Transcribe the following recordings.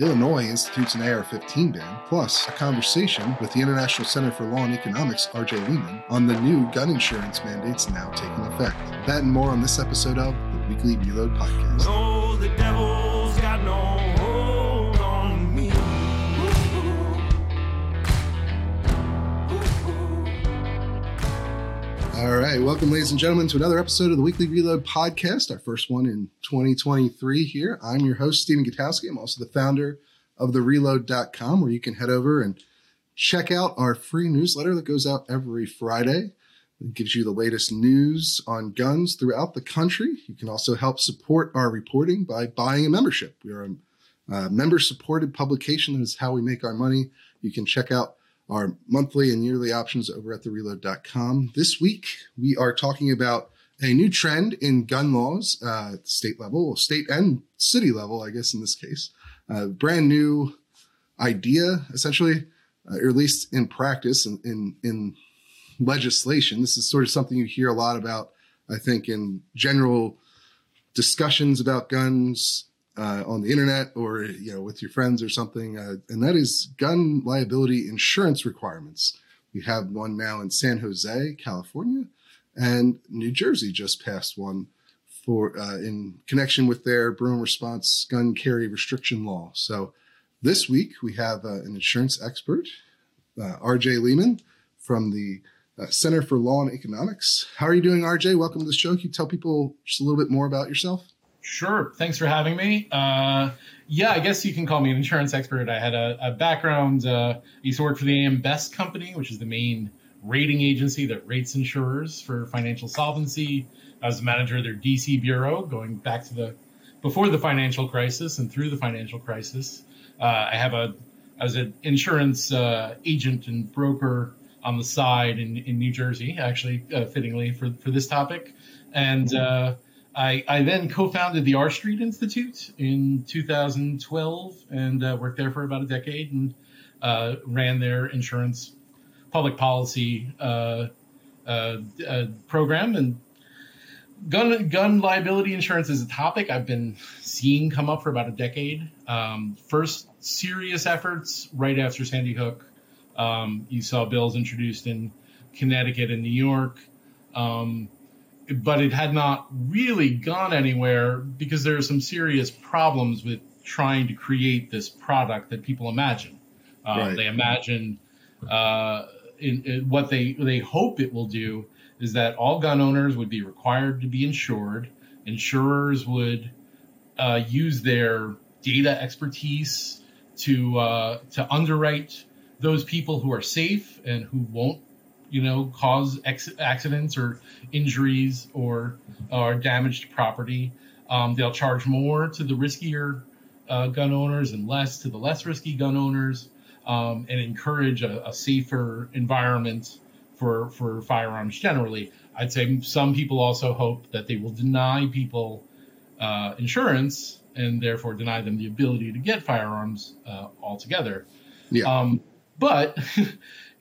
Illinois institutes an AR-15 ban, plus a conversation with the International Center for Law and Economics, R.J. Lehmann, on the new gun insurance mandates now taking effect. That and more on this episode of the Weekly Reload Podcast. Oh, the devil's got no hold on me. Ooh, ooh. Ooh, ooh. All right, welcome, ladies and gentlemen, to another episode of the Weekly Reload Podcast, our first one in 2023 here. I'm your host, Stephen Gutowski. I'm also the founder of TheReload.com, where you can head over and check out our free newsletter that goes out every Friday. It gives you the latest news on guns throughout the country. You can also help support our reporting by buying a membership. We are a member-supported publication. That is how we make our money. You can check out our monthly and yearly options over at TheReload.com. This week, we are talking about a new trend in gun laws at the state level, state and city level, I guess in this case. Brand new idea, essentially, or at least in practice and in legislation. This is sort of something you hear a lot about, I think, in general discussions about guns on the internet or with your friends or something. And that is gun liability insurance requirements. We have one now in San Jose, California. And New Jersey just passed one for in connection with their Bruen response gun carry restriction law. So this week we have an insurance expert, R.J. Lehmann from the Center for Law and Economics. How are you doing, R.J.? Welcome to the show. Can you tell people just a little bit more about yourself? Sure. Thanks for having me. I guess you can call me an insurance expert. I had a background. I used to work for the AM Best company, which is the main rating agency that rates insurers for financial solvency. I was the manager of their DC bureau going back to before the financial crisis and through the financial crisis. I was an insurance agent and broker on the side in New Jersey, actually, fittingly for this topic. And I then co-founded the R Street Institute in 2012 and worked there for about a decade and ran their insurance public policy program. And gun liability insurance is a topic I've been seeing come up for about a decade. First serious efforts right after Sandy Hook. You saw bills introduced in Connecticut and New York, but it had not really gone anywhere because there are some serious problems with trying to create this product that people imagine. Right. They imagine what they hope it will do is that all gun owners would be required to be insured. Insurers would use their data expertise to underwrite those people who are safe and who won't, cause accidents or injuries or damage to property. They'll charge more to the riskier gun owners and less to the less risky gun owners. And encourage a safer environment for firearms generally. I'd say some people also hope that they will deny people insurance and therefore deny them the ability to get firearms altogether. Yeah. But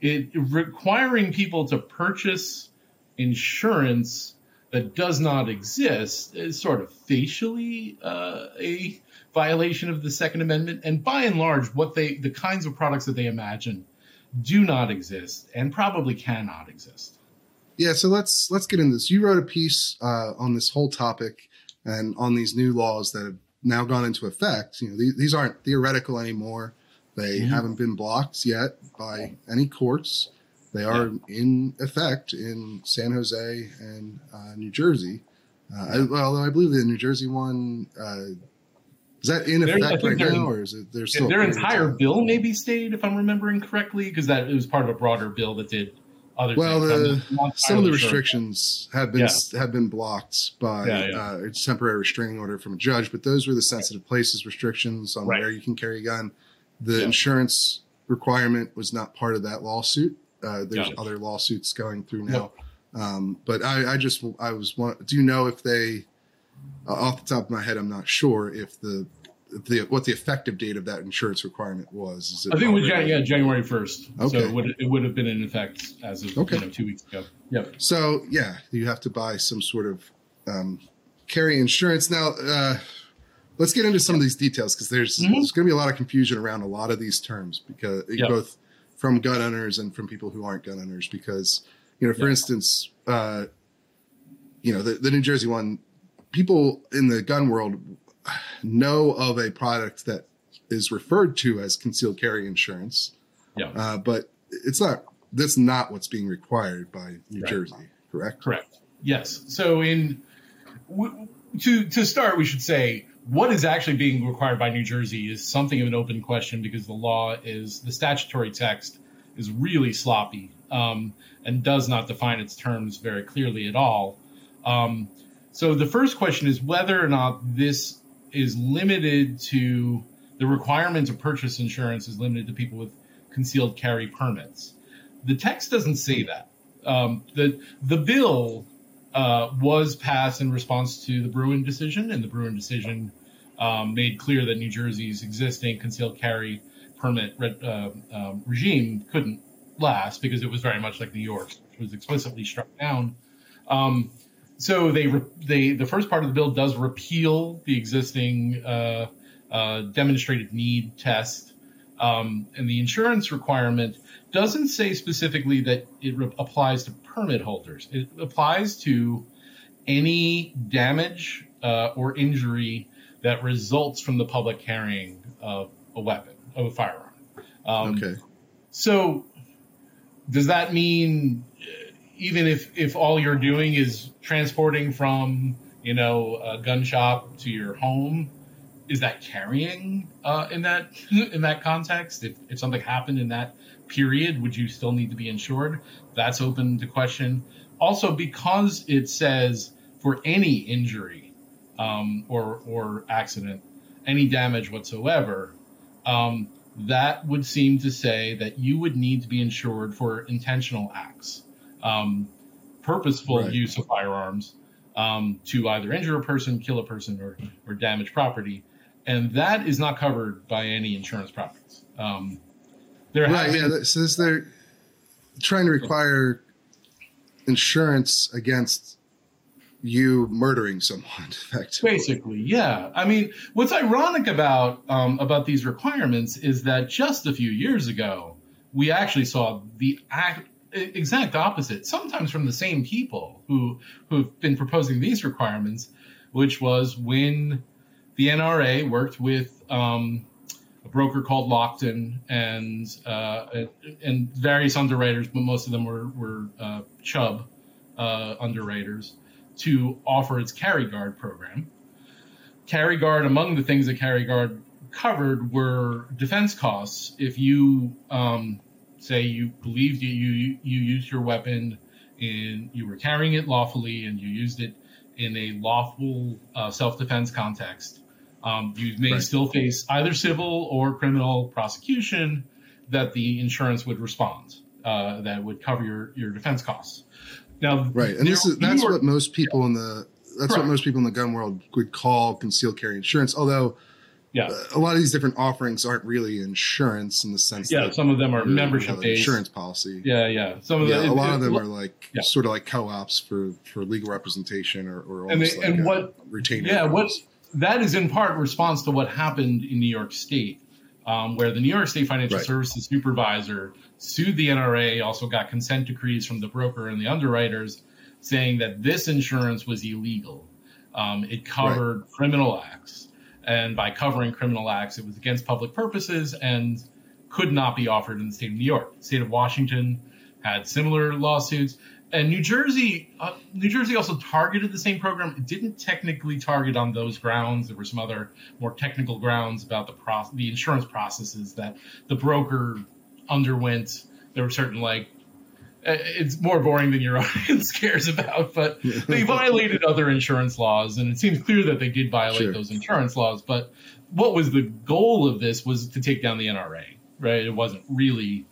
requiring people to purchase insurance that does not exist is sort of facially a violation of the Second Amendment, and by and large, the kinds of products that they imagine do not exist and probably cannot exist. Yeah, so let's get into this. You wrote a piece on this whole topic and on these new laws that have now gone into effect. These aren't theoretical anymore. They haven't been blocked yet by any courts. They are in effect in San Jose and New Jersey. Although I believe the New Jersey one. Is that in effect right now, or is it there's still their entire bill maybe stayed, if I'm remembering correctly, because that it was part of a broader bill that did other things. Well, some of the restrictions have been blocked by a temporary restraining order from a judge, but those were the sensitive places restrictions on where you can carry a gun. The insurance requirement was not part of that lawsuit. There's other lawsuits going through now, but do you know if they? Off the top of my head, I'm not sure if what the effective date of that insurance requirement was. I think it was January 1st. Okay. So it would have been in effect as of 2 weeks ago. Yep. So, you have to buy some sort of carry insurance. Now, Let's get into some of these details, because there's going to be a lot of confusion around a lot of these terms, because both from gun owners and from people who aren't gun owners, because, you know, for instance, the New Jersey one, people in the gun world know of a product that is referred to as concealed carry insurance. Yeah. But that's not what's being required by New Jersey, correct? Correct. Yes. So to start, we should say what is actually being required by New Jersey is something of an open question, because the statutory text is really sloppy and does not define its terms very clearly at all. So the first question is whether or not this is limited to the requirement to purchase insurance is limited to people with concealed carry permits. The text doesn't say that. The bill was passed in response to the Bruen decision, and the Bruen decision made clear that New Jersey's existing concealed carry permit regime couldn't last, because it was very much like New York's, which was explicitly struck down. So the first part of the bill does repeal the existing demonstrated need test, and the insurance requirement doesn't say specifically that it applies to permit holders. It applies to any damage or injury that results from the public carrying of a weapon, of a firearm. Okay. So does that mean even if all you're doing is transporting from, a gun shop to your home, is that carrying in that context? If something happened in that period, would you still need to be insured? That's open to question. Also, because it says for any injury or accident, any damage whatsoever, that would seem to say that you would need to be insured for intentional acts. Purposeful use of firearms to either injure a person, kill a person, or damage property, and that is not covered by any insurance products. Since they're trying to require insurance against you murdering someone, effectively. Basically, yeah. I mean, what's ironic about these requirements is that just a few years ago, we actually saw the exact opposite, sometimes from the same people who've been proposing these requirements, which was when the NRA worked with a broker called Lockton and various underwriters, but most of them were Chubb underwriters, to offer its Carry Guard program. Carry Guard, among the things that Carry Guard covered were defense costs. If you say you believed you used your weapon and you were carrying it lawfully and you used it in a lawful self-defense context, you may still face either civil or criminal prosecution, that the insurance would respond, that would cover your defense costs. Now, and that's what most people what most people in the gun world would call concealed carry insurance, although a lot of these different offerings aren't really insurance in the sense that some of them are membership-based insurance policy. Yeah. Some of them, a lot of them are like sort of like co-ops for legal representation or retainer. Yeah, that is in part response to what happened in New York State, where the New York State Financial Services Supervisor sued the NRA, also got consent decrees from the broker and the underwriters saying that this insurance was illegal. It covered criminal acts. And by covering criminal acts, it was against public purposes and could not be offered in the state of New York. The state of Washington had similar lawsuits. And New Jersey also targeted the same program. It didn't technically target on those grounds. There were some other more technical grounds about the insurance processes that the broker underwent. There were certain, it's more boring than your audience cares about, but they violated other insurance laws. And it seems clear that they did violate those insurance laws. But what was the goal of this was to take down the NRA, right? It wasn't really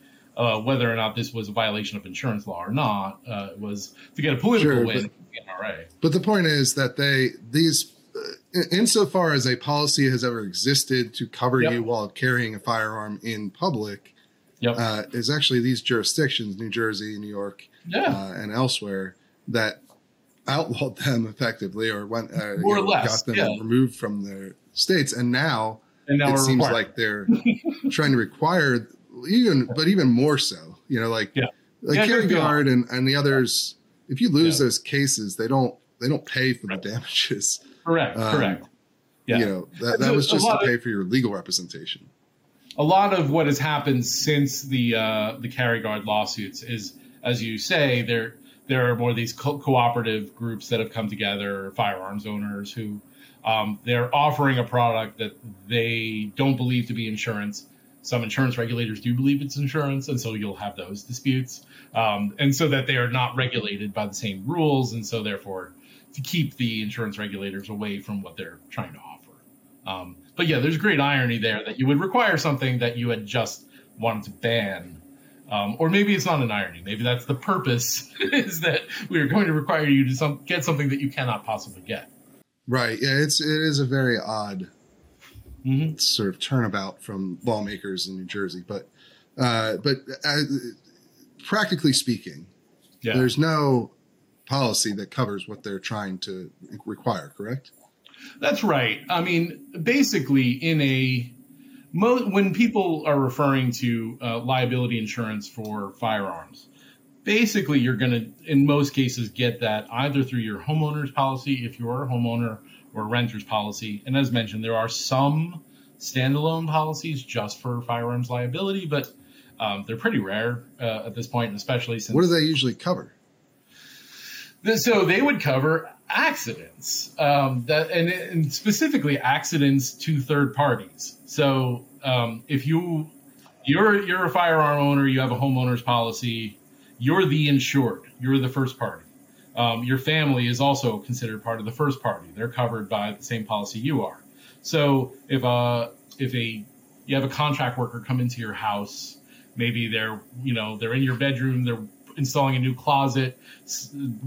whether or not this was a violation of insurance law or not. It was to get a political win from the NRA. But the point is that insofar as a policy has ever existed to cover you while carrying a firearm in public, is actually these jurisdictions, New Jersey, New York, and elsewhere, that outlawed them effectively or got them removed from their states. And now it seems required. Like they're trying to require even more so, Carry Guard and the others. If you lose those cases, they don't pay for the damages. Correct. Yeah. That was just to pay for your legal representation. A lot of what has happened since the Carry Guard lawsuits is, as you say, there are more of these cooperative groups that have come together, firearms owners who they're offering a product that they don't believe to be insurance. Some insurance regulators do believe it's insurance, and so you'll have those disputes. And so that they are not regulated by the same rules, and so therefore to keep the insurance regulators away from what they're trying to offer. But yeah, there's great irony there that you would require something that you had just wanted to ban. Or maybe it's not an irony. Maybe that's the purpose is that we are going to require you to get something that you cannot possibly get. Right. Yeah, it is a very odd sort of turnabout from lawmakers in New Jersey. But practically speaking, there's no policy that covers what they're trying to require, correct? That's right. I mean, basically, when people are referring to liability insurance for firearms, basically you're going to, in most cases, get that either through your homeowner's policy, if you're a homeowner, or renter's policy. And as mentioned, there are some standalone policies just for firearms liability, but they're pretty rare at this point, especially since... What do they usually cover? So they would cover accidents, and specifically accidents to third parties. So if you're a firearm owner, you have a homeowner's policy, you're the insured, you're the first party. Your family is also considered part of the first party. They're covered by the same policy you are. So if you have a contract worker come into your house, maybe they're in your bedroom, they're installing a new closet,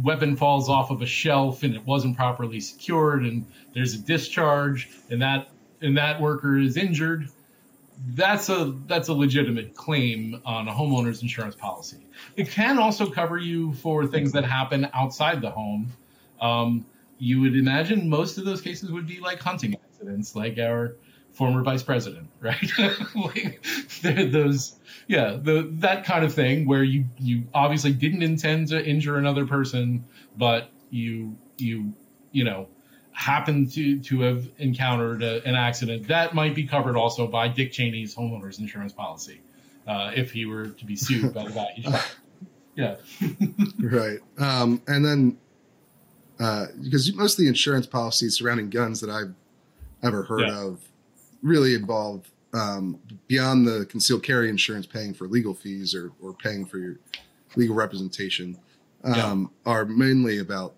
weapon falls off of a shelf and it wasn't properly secured, and there's a discharge, and that worker is injured. That's a legitimate claim on a homeowner's insurance policy. It can also cover you for things that happen outside the home. You would imagine most of those cases would be like hunting accidents, like our former vice president, right? Like those, that kind of thing where you obviously didn't intend to injure another person, but you happen to have encountered an accident that might be covered also by Dick Cheney's homeowner's insurance policy if he were to be sued by the guy. Yeah. Right. And then because most of the insurance policies surrounding guns that I've ever heard of really involve beyond the concealed carry insurance paying for legal fees or paying for your legal representation are mainly about,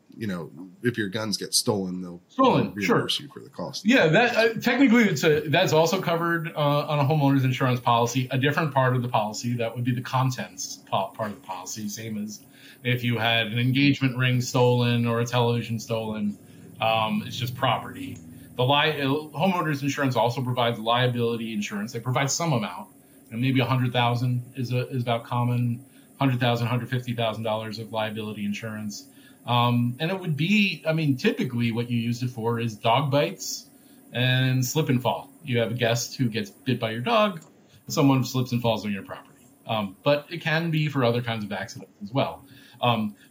if your guns get stolen, they'll reimburse you for the cost. Yeah, that technically that's also covered on a homeowner's insurance policy. A different part of the policy that would be the contents part of the policy, same as if you had an engagement ring stolen or a television stolen. It's just property. The homeowner's insurance also provides liability insurance. They provide some amount, and maybe $100,000 is about common. $100,000, $150,000 of liability insurance. And it would be, typically what you use it for is dog bites and slip and fall. You have a guest who gets bit by your dog, someone slips and falls on your property. But it can be for other kinds of accidents as well.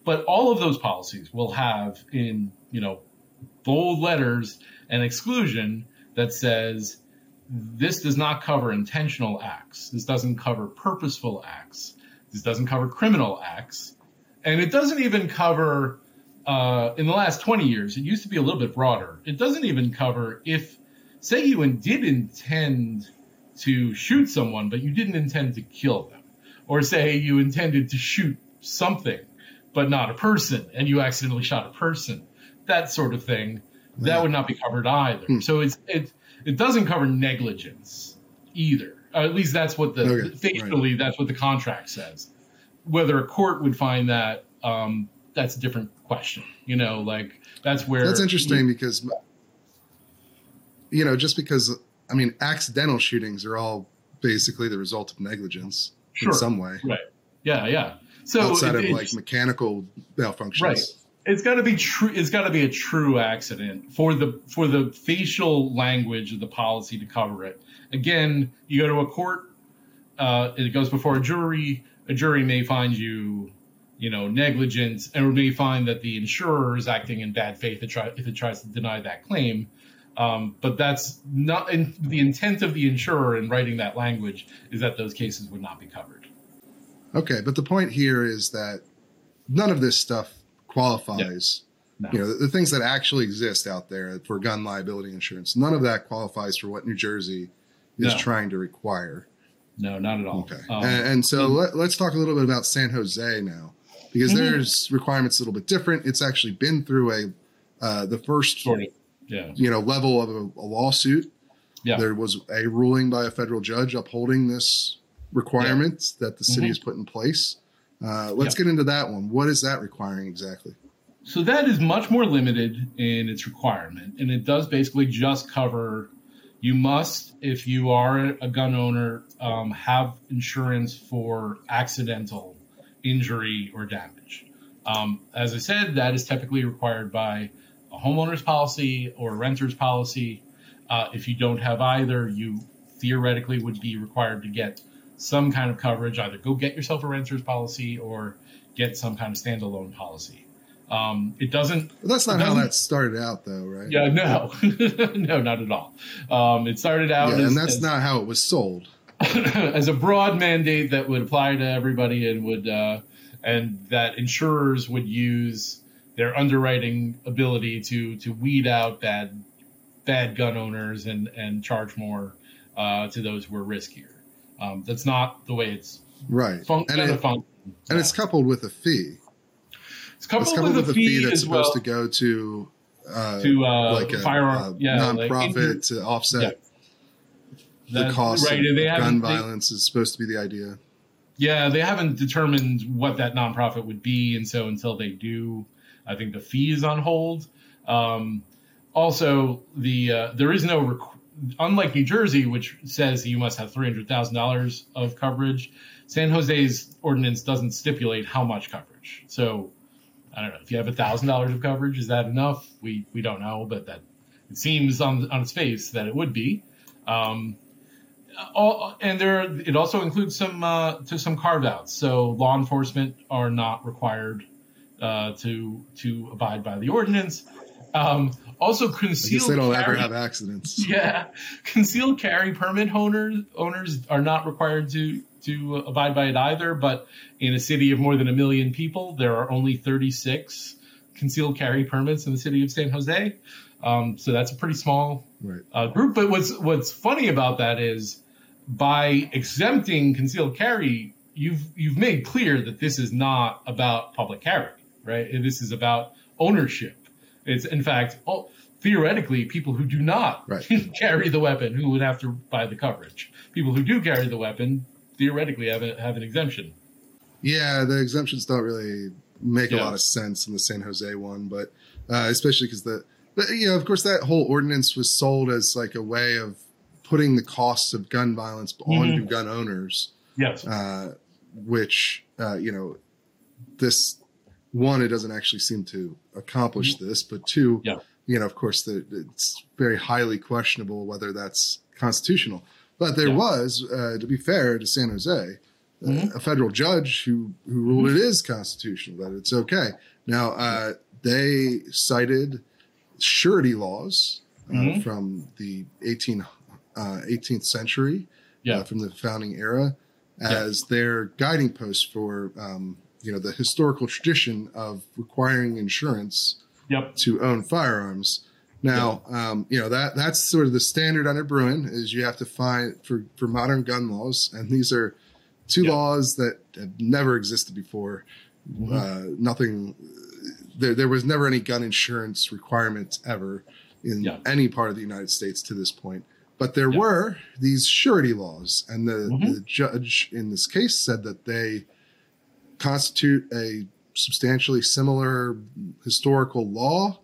But all of those policies will have in, bold letters an exclusion that says this does not cover intentional acts. This doesn't cover purposeful acts. This doesn't cover criminal acts. And it doesn't even cover, in the last 20 years, it used to be a little bit broader. It doesn't even cover if, say, you did intend to shoot someone, but you didn't intend to kill them. Or say you intended to shoot something, but not a person, and you accidentally shot a person. That sort of thing. That would not be covered either. So it doesn't cover negligence either. At least that's what that's what the contract says. Whether a court would find that, that's a different question. That's interesting because, just because, accidental shootings are all basically the result of negligence in some way. Right. Yeah. So outside of mechanical malfunctions. Right. It's got to be true. It's got to be a true accident for the facial language of the policy to cover it. Again, you go to a court, it goes before a jury. A jury may find you, you know, negligence, and may find that the insurer is acting in bad faith if it tries to deny that claim. But that's not in, the intent of the insurer in writing that language is that those cases would not be covered. Okay, but the point here is that none of this stuff qualifies. No. You know, the things that actually exist out there for gun liability insurance, none of that qualifies for what New Jersey is trying to require. No, not at all. Okay, and so let's talk a little bit about San Jose now, because there's requirements a little bit different. It's actually been through the first level of a lawsuit. Yeah. There was a ruling by a federal judge upholding this requirement that the city has put in place. Let's get into that one. What is that requiring exactly? So that is much more limited in its requirement, and it does basically just cover. You must, if you are a gun owner, have insurance for accidental injury or damage. As I said, that is typically required by a homeowner's policy or a renter's policy. If you don't have either, you theoretically would be required to get some kind of coverage. Either go get yourself a renter's policy or get some kind of standalone policy. It doesn't. Well, that's not how that started out, though, right? Yeah, no, no, not at all. It started out, and that's not how it was sold, as a broad mandate that would apply to everybody, and would, and that insurers would use their underwriting ability to weed out bad gun owners and charge more to those who are riskier. That's not the way it's right, and it's coupled with a fee. It's coupled with a fee that's supposed to go to firearm, nonprofit to offset the cost of gun violence is supposed to be the idea. Yeah, they haven't determined what that nonprofit would be, and so until they do, I think the fee is on hold. Also, there is no unlike New Jersey, which says you must have $300,000 of coverage. San Jose's ordinance doesn't stipulate how much coverage, so. I don't know if you have $1,000 of coverage. Is that enough? We don't know, but that it seems on its face that it would be. It also includes some carve outs. So law enforcement are not required to abide by the ordinance. Also, concealed. I guess they don't ever have accidents. Yeah, concealed carry permit owners are not required to abide by it either, but in a city of more than 1 million people, there are only 36 concealed carry permits in the city of San Jose. So that's a pretty small group. But what's funny about that is by exempting concealed carry, you've made clear that this is not about public carry, right? This is about ownership. It's in fact, theoretically, people who do not carry the weapon who would have to buy the coverage. People who do carry the weapon theoretically have an exemption. Yeah, the exemptions don't really make a lot of sense in the San Jose one, but especially because of course, that whole ordinance was sold as like a way of putting the costs of gun violence onto gun owners. Yes, which this one, it doesn't actually seem to accomplish this, but two, of course, it's very highly questionable whether that's constitutional. But there was, to be fair to San Jose, a federal judge who ruled it is constitutional, that it's okay. Now, they cited surety laws from the 18th century, from the founding era, as their guiding post for the historical tradition of requiring insurance to own firearms. Now, that's sort of the standard under Bruen is you have to find for modern gun laws. And these are two laws that have never existed before. There was never any gun insurance requirements ever in any part of the United States to this point. But there were these surety laws. And the judge in this case said that they constitute a substantially similar historical law.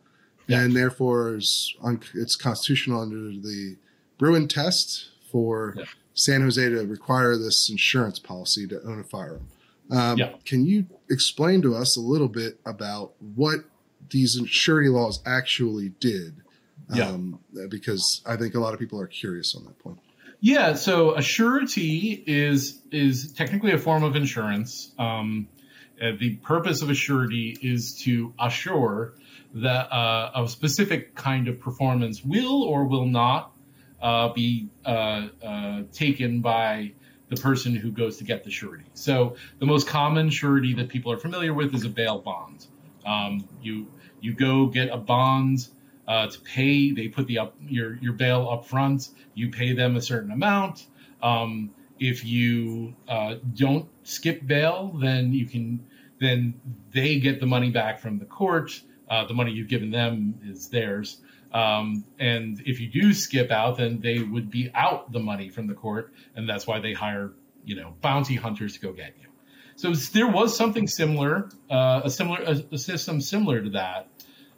And therefore, it's constitutional under the Bruen test for San Jose to require this insurance policy to own a firearm. Can you explain to us a little bit about what these surety laws actually did. Because I think a lot of people are curious on that point. Yeah. So a surety is technically a form of insurance. The purpose of a surety is to assure that a specific kind of performance will or will not be taken by the person who goes to get the surety. So the most common surety that people are familiar with is a bail bond. You go get a bond to pay. They put your bail up front. You pay them a certain amount. If you don't skip bail, then they get the money back from the court. The money you've given them is theirs. And if you do skip out, then they would be out the money from the court. And that's why they hire, bounty hunters to go get you. So there was something similar, a system similar to that,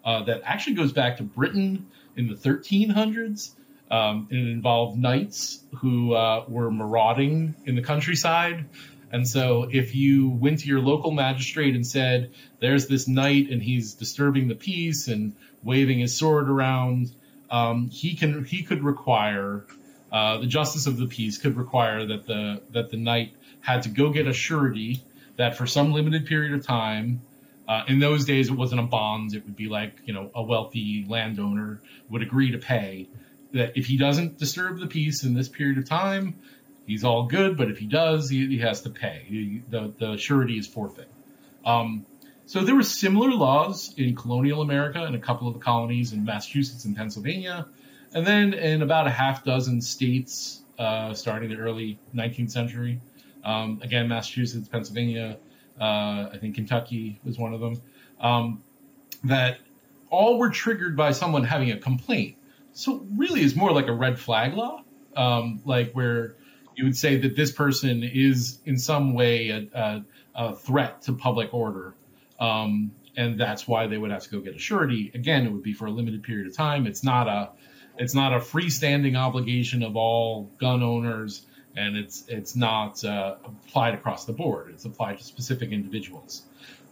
that actually goes back to Britain in the 1300s. It involved knights who were marauding in the countryside. And so if you went to your local magistrate and said, there's this knight and he's disturbing the peace and waving his sword around, he could require, the justice of the peace could require that the knight had to go get a surety that for some limited period of time, in those days, it wasn't a bond. It would be like, a wealthy landowner would agree to pay that if he doesn't disturb the peace in this period of time, he's all good, but if he does, he has to pay. The surety is forfeit. So there were similar laws in colonial America and a couple of the colonies in Massachusetts and Pennsylvania. And then in about a half dozen states, starting the early 19th century, again, Massachusetts, Pennsylvania, I think Kentucky was one of them, that all were triggered by someone having a complaint. So it really is more like a red flag law, like where you would say that this person is in some way a threat to public order. And that's why they would have to go get a surety. Again, it would be for a limited period of time. It's not a freestanding obligation of all gun owners, and it's not applied across the board. It's applied to specific individuals.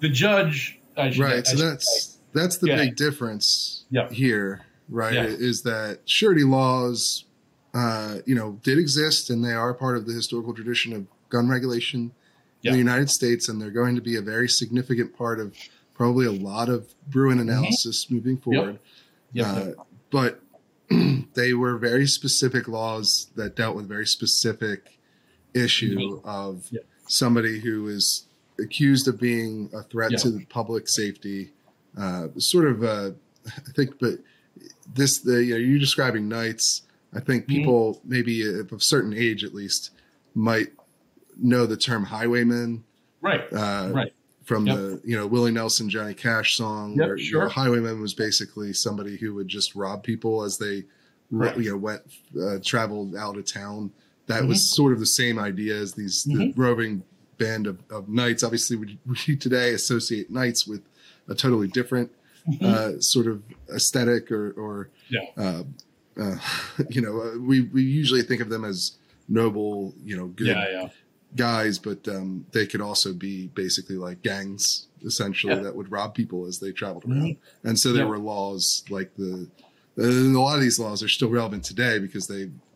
The judge, that's the big difference here, right? Yeah. Is that surety laws, did exist, and they are part of the historical tradition of gun regulation. In the United States, and they're going to be a very significant part of probably a lot of Bruen analysis moving forward. But they were very specific laws that dealt with a very specific issue of somebody who is accused of being a threat to the public safety. You're describing knights. I think people maybe of a certain age at least might know the term highwaymen, right? From the Willie Nelson, Johnny Cash song. A highwayman was basically somebody who would just rob people as they traveled out of town. That was sort of the same idea as these the roving band of knights. Obviously, we today associate knights with a totally different sort of aesthetic, we usually think of them as noble, good. Guys, but they could also be basically like gangs, essentially, that would rob people as they traveled around. And so there were laws like and a lot of these laws are still relevant today because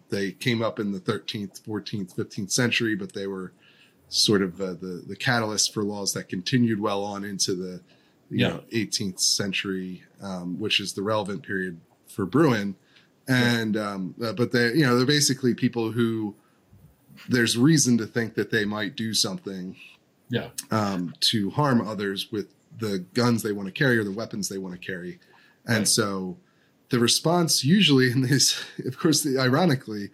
they came up in the 13th, 14th, 15th century, but they were sort of the catalyst for laws that continued well on into the 18th century, which is the relevant period for Bruen. And but they, they're basically people who there's reason to think that they might do something to harm others with the guns they want to carry or the weapons they want to carry. And so the response usually in this, of course, ironically,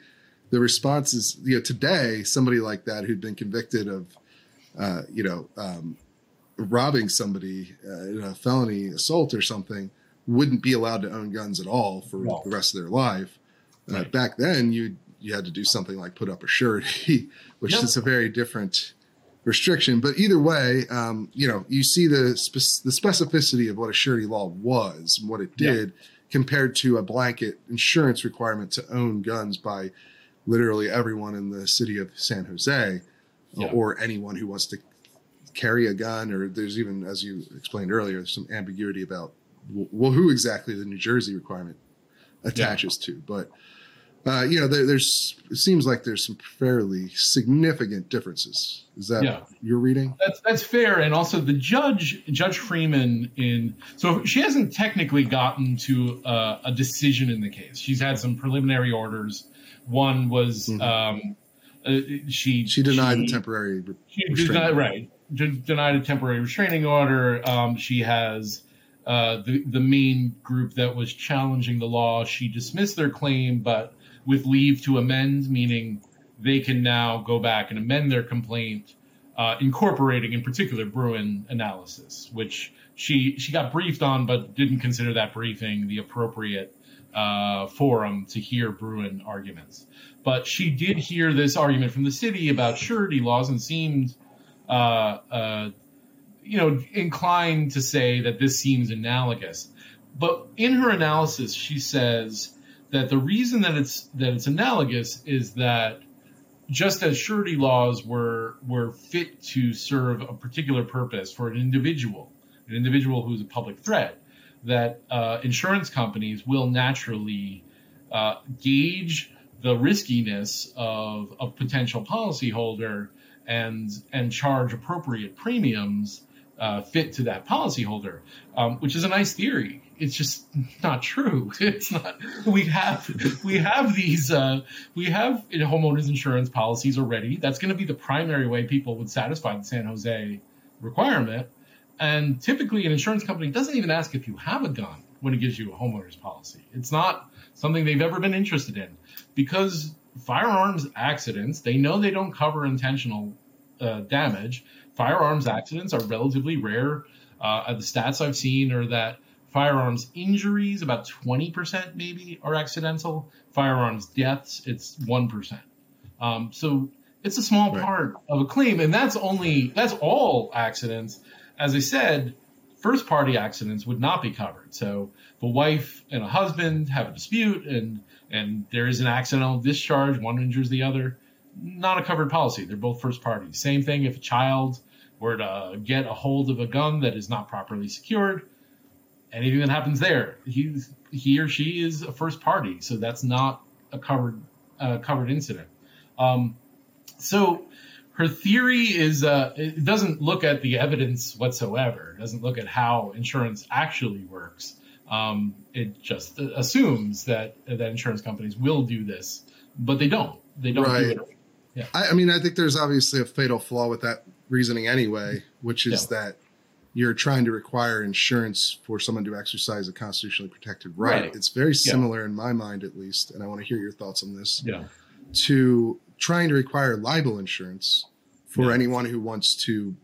the response is, today, somebody like that who'd been convicted of, robbing somebody in a felony assault or something wouldn't be allowed to own guns at all for the rest of their life. Back then, you had to do something like put up a surety, which is a very different restriction. But either way, you see the specificity of what a surety law was and what it did compared to a blanket insurance requirement to own guns by literally everyone in the city of San Jose or anyone who wants to carry a gun. Or there's even, as you explained earlier, some ambiguity about well, who exactly the New Jersey requirement attaches to. But, you know, it seems like there's some fairly significant differences. Is that your reading? That's fair. And also the Judge Freeman so she hasn't technically gotten to a decision in the case. She's had some preliminary orders. One was, she denied the temporary restraining order. Right. Denied a temporary restraining order. She has the main group that was challenging the law. She dismissed their claim, but with leave to amend, meaning they can now go back and amend their complaint, incorporating in particular Bruen analysis, which she got briefed on, but didn't consider that briefing the appropriate forum to hear Bruen arguments. But she did hear this argument from the city about surety laws and seemed inclined to say that this seems analogous. But in her analysis, she says that the reason that it's analogous is that just as surety laws were fit to serve a particular purpose for an individual who's a public threat, that insurance companies will naturally gauge the riskiness of a potential policyholder and charge appropriate premiums fit to that policyholder, which is a nice theory. It's just not true. It's not. We have these. We have homeowners insurance policies already. That's going to be the primary way people would satisfy the San Jose requirement. And typically, an insurance company doesn't even ask if you have a gun when it gives you a homeowner's policy. It's not something they've ever been interested in, because firearms accidents, they know they don't cover intentional damage. Firearms accidents are relatively rare. The stats I've seen are that firearms injuries, about 20% maybe, are accidental. Firearms deaths, it's 1%. So it's a small part of a claim, and that's all accidents. As I said, first-party accidents would not be covered. So if a wife and a husband have a dispute and there is an accidental discharge, one injures the other, not a covered policy. They're both first parties. Same thing if a child were to get a hold of a gun that is not properly secured, anything that happens there, he or she is a first party. So that's not a covered incident. So her theory is it doesn't look at the evidence whatsoever. It doesn't look at how insurance actually works. It just assumes that insurance companies will do this, but they don't. They don't do it. Yeah. I mean, I think there's obviously a fatal flaw with that reasoning anyway, which is that you're trying to require insurance for someone to exercise a constitutionally protected right. It's very similar in my mind, at least, and I want to hear your thoughts on this, to trying to require libel insurance for anyone who wants to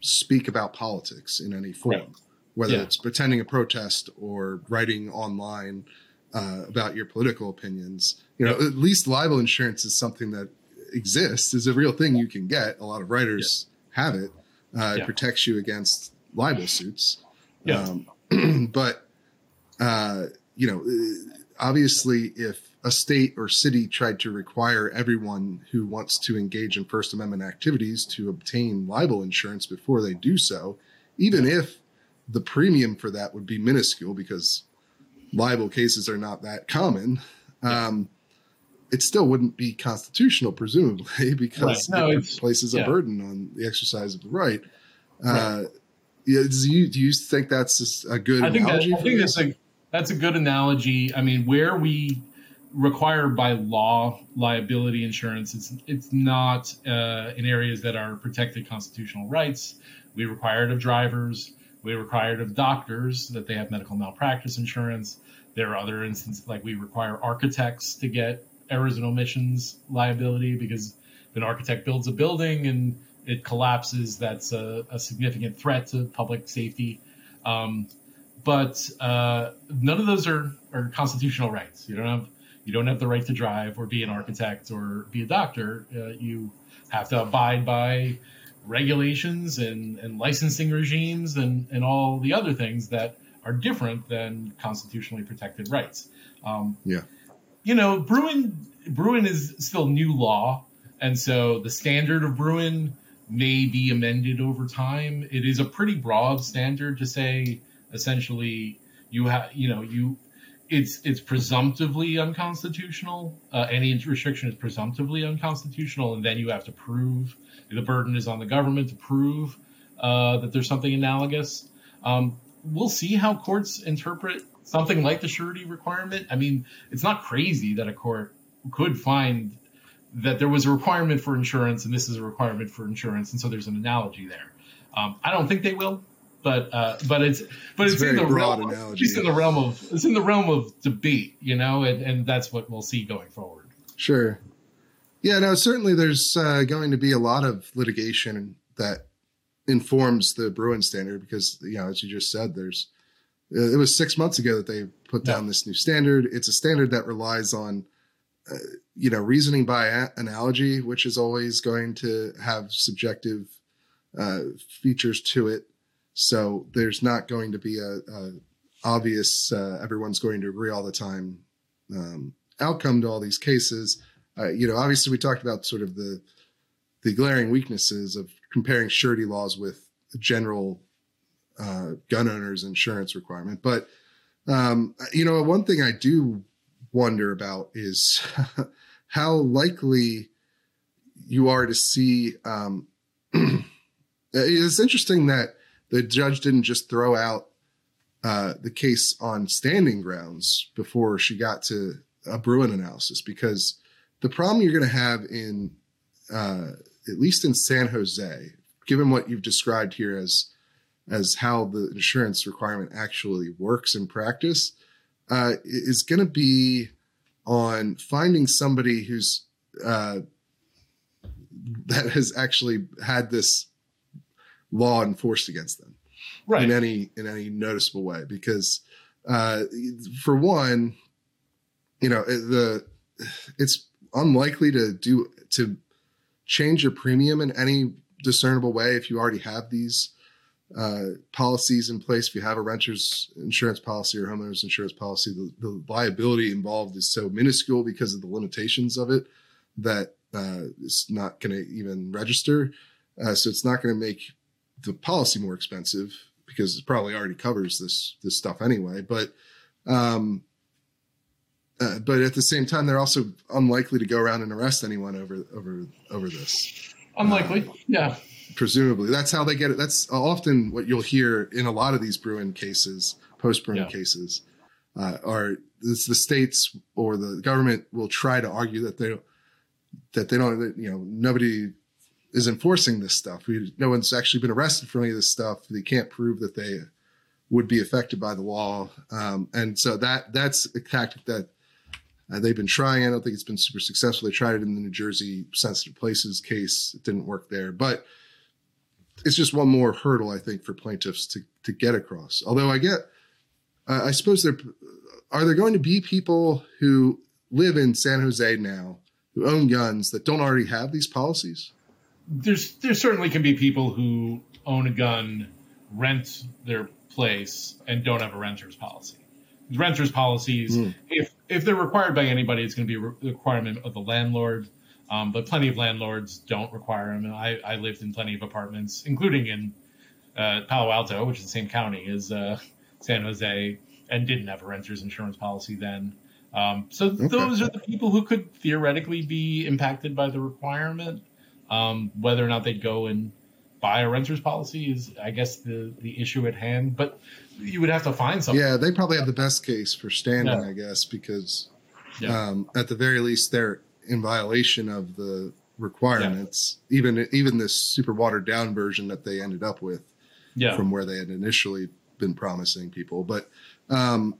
speak about politics in any form. Right. Whether it's pretending a protest or writing online about your political opinions. You know, at least libel insurance is something that exists, is a real thing you can get. A lot of writers have it. It protects you against libel suits. But, you know, obviously if a state or city tried to require everyone who wants to engage in First Amendment activities to obtain libel insurance before they do so, even if the premium for that would be minuscule because libel cases are not that common. It still wouldn't be constitutional, presumably, because it places a burden on the exercise of the right. Do you think that's a good analogy? I think that's a good analogy. I mean, where we require by law liability insurance, it's not in areas that are protected constitutional rights. We require it of drivers. We require it of doctors that they have medical malpractice insurance. There are other instances, like we require architects to get errors and omissions liability, because if an architect builds a building and it collapses, that's a significant threat to public safety. But none of those are constitutional rights. You don't have the right to drive or be an architect or be a doctor. You have to abide by regulations and licensing regimes and all the other things that are different than constitutionally protected rights. You know, Bruen is still new law, and so the standard of Bruen may be amended over time. It is a pretty broad standard to say, essentially, You have, you know, you, it's presumptively unconstitutional. Any restriction is presumptively unconstitutional, and then you have to prove, the burden is on the government to prove that there's something analogous. We'll see how courts interpret something like the surety requirement. I mean, it's not crazy that a court could find that there was a requirement for insurance, and this is a requirement for insurance, and so there's an analogy there. I don't think they will, but it's in the realm of, it's in the realm of debate, and that's what we'll see going forward. Sure. Yeah, no, certainly there's going to be a lot of litigation that informs the Bruen standard because, as you just said, it was 6 months ago that they put down this new standard. It's a standard that relies on, reasoning by analogy, which is always going to have subjective features to it. So there's not going to be a obvious, everyone's going to agree all the time outcome to all these cases. Obviously we talked about sort of the glaring weaknesses of comparing surety laws with a general gun owners insurance requirement. But, one thing I do wonder about is how likely you are to see. It's interesting that the judge didn't just throw out the case on standing grounds before she got to a Bruen analysis, because the problem you're going to have in at least in San Jose, given what you've described here as how the insurance requirement actually works in practice, is going to be on finding somebody who's that has actually had this law enforced against them, right, in any noticeable way. Because for one, it's unlikely to change your premium in any discernible way if you already have these policies in place. If you have a renter's insurance policy or homeowner's insurance policy, the liability involved is so minuscule because of the limitations of it that it's not going to even register. So it's not going to make the policy more expensive because it probably already covers this stuff anyway. But at the same time, they're also unlikely to go around and arrest anyone over this. Unlikely, yeah. Presumably, that's how they get it. That's often what you'll hear in a lot of these Bruen cases, post-Bruen cases, are it's the states or the government will try to argue that nobody is enforcing this stuff. No one's actually been arrested for any of this stuff. They can't prove that they would be affected by the law, and so that's a tactic that they've been trying. I don't think it's been super successful. They tried it in the New Jersey sensitive places case. It didn't work there, but it's just one more hurdle, I think, for plaintiffs to get across. Although I suppose are there going to be people who live in San Jose now who own guns that don't already have these policies? There certainly can be people who own a gun, rent their place, and don't have a renter's policy. Renters' policies, if they're required by anybody, it's going to be a requirement of the landlord. But plenty of landlords don't require them. I lived in plenty of apartments, including in Palo Alto, which is the same county as San Jose, and didn't have a renter's insurance policy then. Those are the people who could theoretically be impacted by the requirement. Whether or not they'd go and buy a renter's policy is, I guess, the issue at hand. But you would have to find something. Yeah, they probably have the best case for standing, I guess, because at the very least, they're in violation of the requirements, even this super watered down version that they ended up with from where they had initially been promising people. But I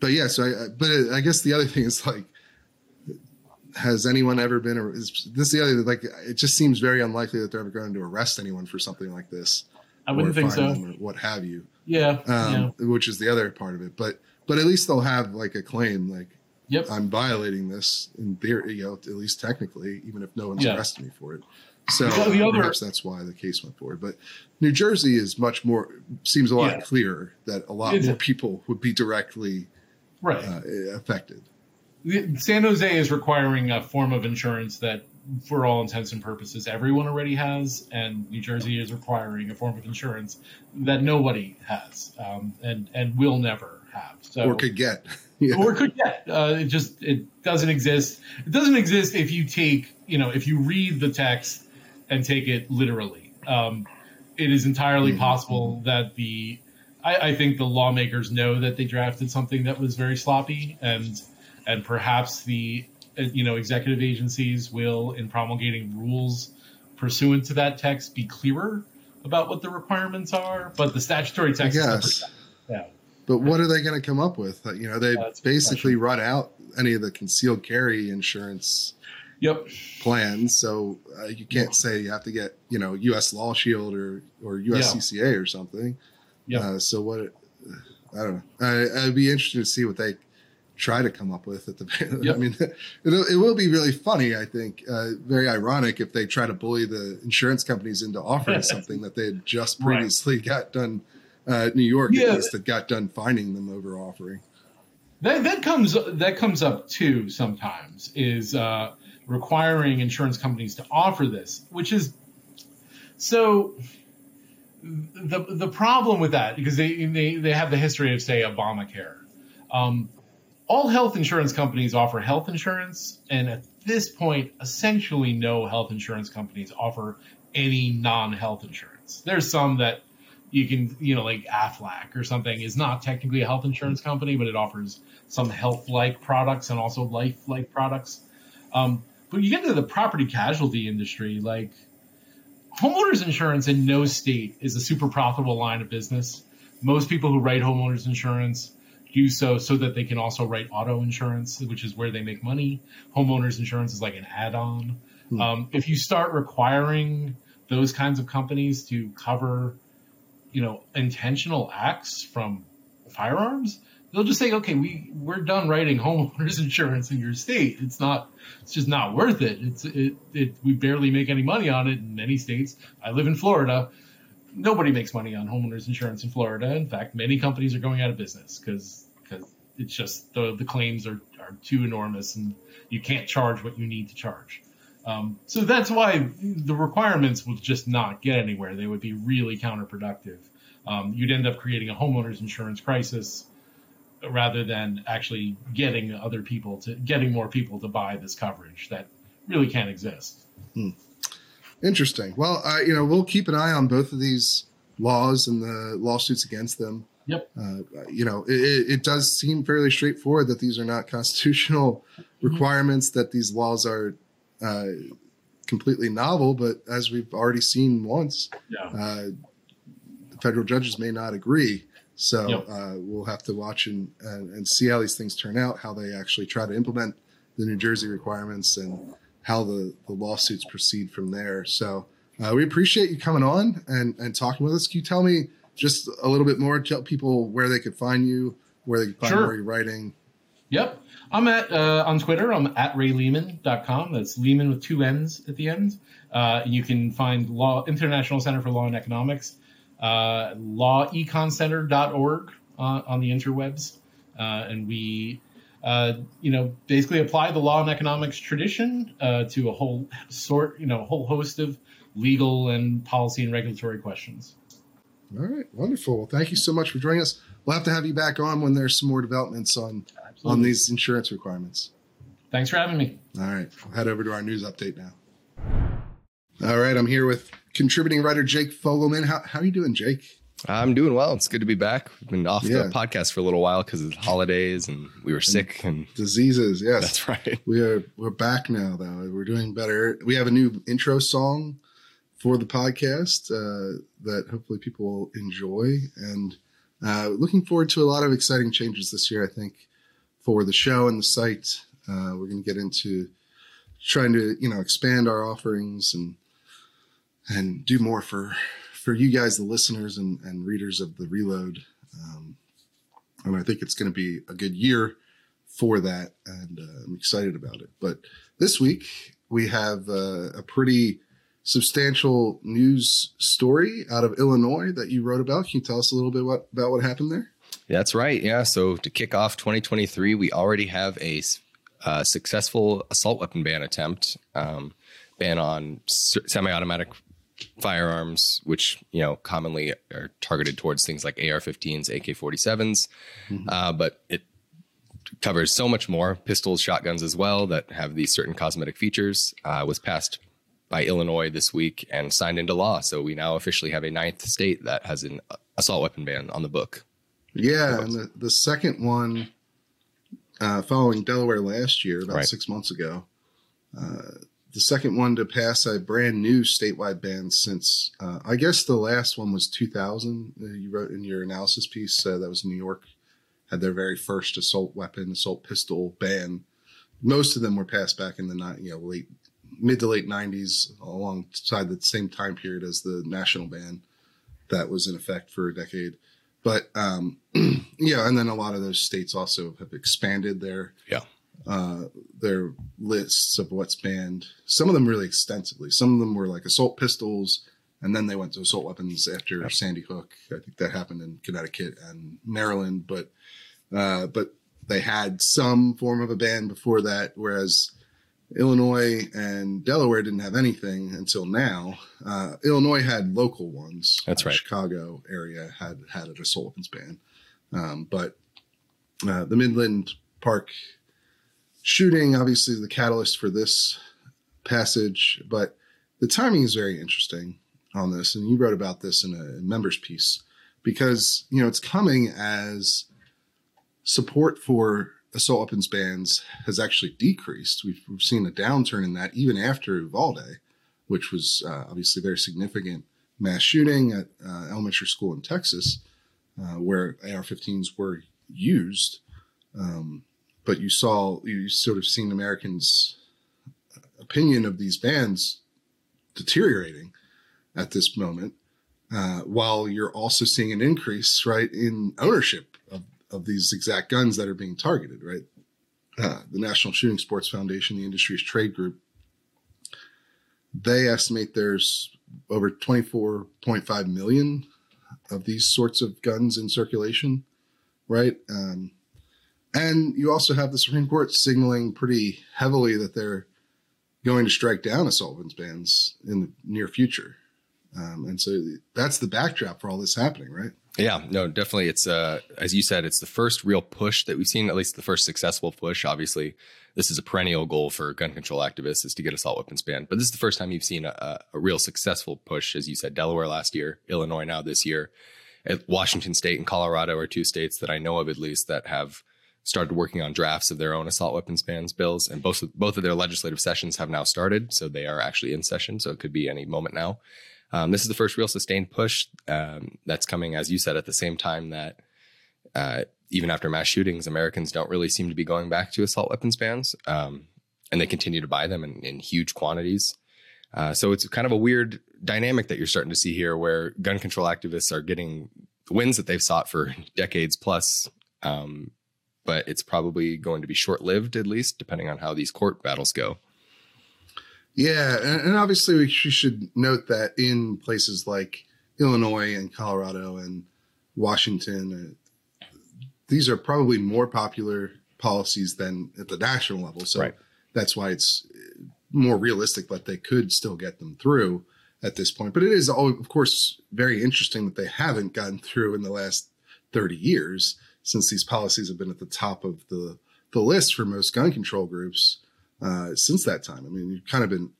guess the other thing is, like, has anyone ever been, it just seems very unlikely that they're ever going to arrest anyone for something like this. I wouldn't think so. Or what have you. Which is the other part of it. But at least they'll have, like, a claim, like, I'm violating this in theory, at least technically, even if no one's arrested me for it. So perhaps that's why the case went forward. But New Jersey is much more, seems a lot clearer that a lot more people would be directly affected. San Jose is requiring a form of insurance that for all intents and purposes, everyone already has, and New Jersey is requiring a form of insurance that nobody has and will never have. So, or could get. Yeah. Or could get. It doesn't exist. It doesn't exist if you take, if you read the text and take it literally. It is entirely possible that I think the lawmakers know that they drafted something that was very sloppy, and perhaps the executive agencies will, in promulgating rules pursuant to that text, be clearer about what the requirements are. But the statutory text, yes. Yeah. But what are they going to come up with? They basically run out any of the concealed carry insurance plans. So you can't say you have to get, US Law Shield or USCCA or something. Yeah. I don't know. I'd be interested to see what they try to come up with at the I mean, it will be really funny, I think, very ironic if they try to bully the insurance companies into offering something that they had just previously got done. New York, at least, that got done fining them over offering. That comes up too sometimes, is requiring insurance companies to offer this, which is so the problem with that, because they have the history of, say, Obamacare. All health insurance companies offer health insurance, and at this point, essentially no health insurance companies offer any non-health insurance. There's some that you can, like Aflac or something is not technically a health insurance company, but it offers some health-like products and also life-like products. But you get into the property casualty industry, like homeowners insurance in no state is a super profitable line of business. Most people who write homeowners insurance do so that they can also write auto insurance, which is where they make money. Homeowners insurance is like an add-on. If you start requiring those kinds of companies to cover intentional acts from firearms, they'll just say, okay, we're done writing homeowners insurance in your state. It's just not worth it. We barely make any money on it in many states. I live in Florida. Nobody makes money on homeowners insurance in Florida. In fact, many companies are going out of business because it's just the claims are too enormous and you can't charge what you need to charge. So that's why the requirements would just not get anywhere. They would be really counterproductive. You'd end up creating a homeowners insurance crisis rather than actually getting more people to buy this coverage that really can't exist. Interesting. Well, we'll keep an eye on both of these laws and the lawsuits against them. Yep. It does seem fairly straightforward that these are not constitutional requirements, that these laws are completely novel, but as we've already seen once, federal judges may not agree. So we'll have to watch and see how these things turn out, how they actually try to implement the New Jersey requirements and how the lawsuits proceed from there. So we appreciate you coming on and talking with us. Can you tell me just a little bit more, tell people where they could find you, where they could find more you're writing? Yep. I'm at, on Twitter, I'm at raylehmann.com. That's Lehman with two N's at the end. You can find International Center for Law and Economics, laweconcenter.org on the interwebs. And we, basically apply the law and economics tradition to a whole host of legal and policy and regulatory questions. All right. Wonderful. Well, thank you so much for joining us. We'll have to have you back on when there's some more developments on these insurance requirements. Thanks for having me. All right. We'll head over to our news update now. All right. I'm here with contributing writer Jake Fogelman. How are you doing, Jake? I'm doing well. It's good to be back. We've been off the podcast for a little while because of the holidays and we were sick. And diseases, yes. That's right. We're back now, though. We're doing better. We have a new intro song for the podcast that hopefully people will enjoy. And looking forward to a lot of exciting changes this year, I think, for the show and the site. We're going to get into trying to, expand our offerings and do more for you guys, the listeners and readers of The Reload. And I think it's going to be a good year for that, and I'm excited about it. But this week, we have a pretty substantial news story out of Illinois that you wrote about. Can you tell us a little bit about what happened there? That's right. Yeah. So to kick off 2023, we already have a successful assault weapon ban attempt. ban on semi-automatic firearms, which, you know, commonly are targeted towards things like AR-15s, AK-47s, mm-hmm. But it covers so much more. Pistols, shotguns as well, that have these certain cosmetic features, was passed by Illinois this week and signed into law. So we now officially have a ninth state that has an assault weapon ban on the book. Yeah, and the second one following Delaware last year, about 6 months ago, the second one to pass a brand new statewide ban since, I guess the last one was 2000. You wrote in your analysis piece that was New York had their very first assault pistol ban. Most of them were passed back in the mid to late 90s, alongside the same time period as the national ban that was in effect for a decade. But, yeah, and then a lot of those states also have expanded their lists of what's banned. Some of them really extensively. Some of them were like assault pistols, and then they went to assault weapons after Sandy Hook. I think that happened in Connecticut and Maryland, but they had some form of a ban before that, whereas Illinois and Delaware didn't have anything until now. Illinois had local ones. That's right. Chicago area had an assault weapons ban. But the Midland Park shooting, obviously the catalyst for this passage, but the timing is very interesting on this. And you wrote about this in a members piece because, you know, it's coming as support for assault weapons bans has actually decreased. We've seen a downturn in that even after Uvalde, which was obviously a very significant mass shooting at elementary school in Texas, where AR-15s were used. But you sort of seen Americans' opinion of these bans deteriorating at this moment, while you're also seeing an increase, right, in ownership of these exact guns that are being targeted, right? The National Shooting Sports Foundation, the industry's trade group, they estimate there's over 24.5 million of these sorts of guns in circulation, right? And you also have the Supreme Court signaling pretty heavily that they're going to strike down assault weapons bans in the near future. And so that's the backdrop for all this happening, right? Yeah, no, definitely. It's, as you said, it's the first real push that we've seen, at least the first successful push. Obviously, this is a perennial goal for gun control activists is to get assault weapons banned. But this is the first time you've seen a real successful push, as you said, Delaware last year, Illinois now this year. Washington State and Colorado are two states that I know of, at least, that have started working on drafts of their own assault weapons bans bills. And both of their legislative sessions have now started. So they are actually in session. So it could be any moment now. This is the first real sustained push that's coming, as you said, at the same time that even after mass shootings, Americans don't really seem to be going back to assault weapons bans, and they continue to buy them in huge quantities. So it's kind of a weird dynamic that you're starting to see here where gun control activists are getting wins that they've sought for decades plus, but it's probably going to be short-lived, at least, depending on how these court battles go. Yeah, and obviously we should note that in places like Illinois and Colorado and Washington, these are probably more popular policies than at the national level. So that's why it's more realistic that they could still get them through at this point. But it is, of course, very interesting that they haven't gotten through in the last 30 years since these policies have been at the top of the list for most gun control groups. Since that time, I mean, you've kind of been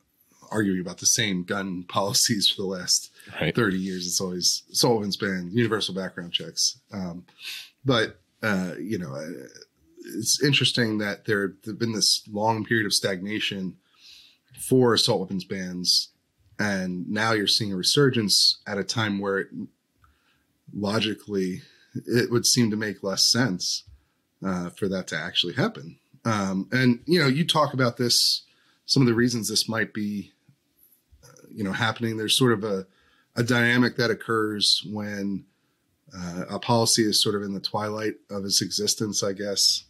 arguing about the same gun policies for the last 30 years. It's always assault weapons ban, universal background checks. But it's interesting that there have been this long period of stagnation for assault weapons bans. And now you're seeing a resurgence at a time where it would seem to make less sense for that to actually happen. And, you know, you talk about this, some of the reasons this might be, happening. There's sort of a dynamic that occurs when a policy is sort of in the twilight of its existence, I guess,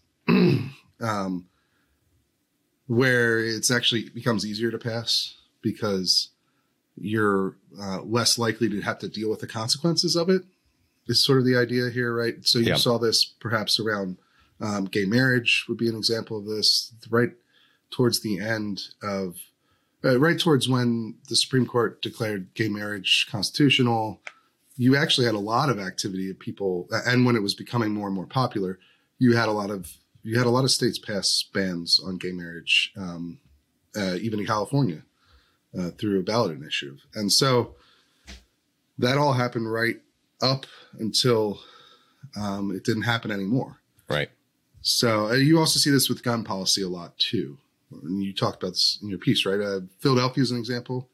where it's actually becomes easier to pass because you're less likely to have to deal with the consequences of it is sort of the idea here, right? So you saw this perhaps around gay marriage would be an example of this. Right towards the end of right towards when the Supreme Court declared gay marriage constitutional, you actually had a lot of activity of people, and when it was becoming more and more popular, you had a lot of states pass bans on gay marriage, even in California, through a ballot initiative. And so that all happened right up until it didn't happen anymore. Right. So you also see this with gun policy a lot too. And you talked about this in your piece, right? Philadelphia is an example.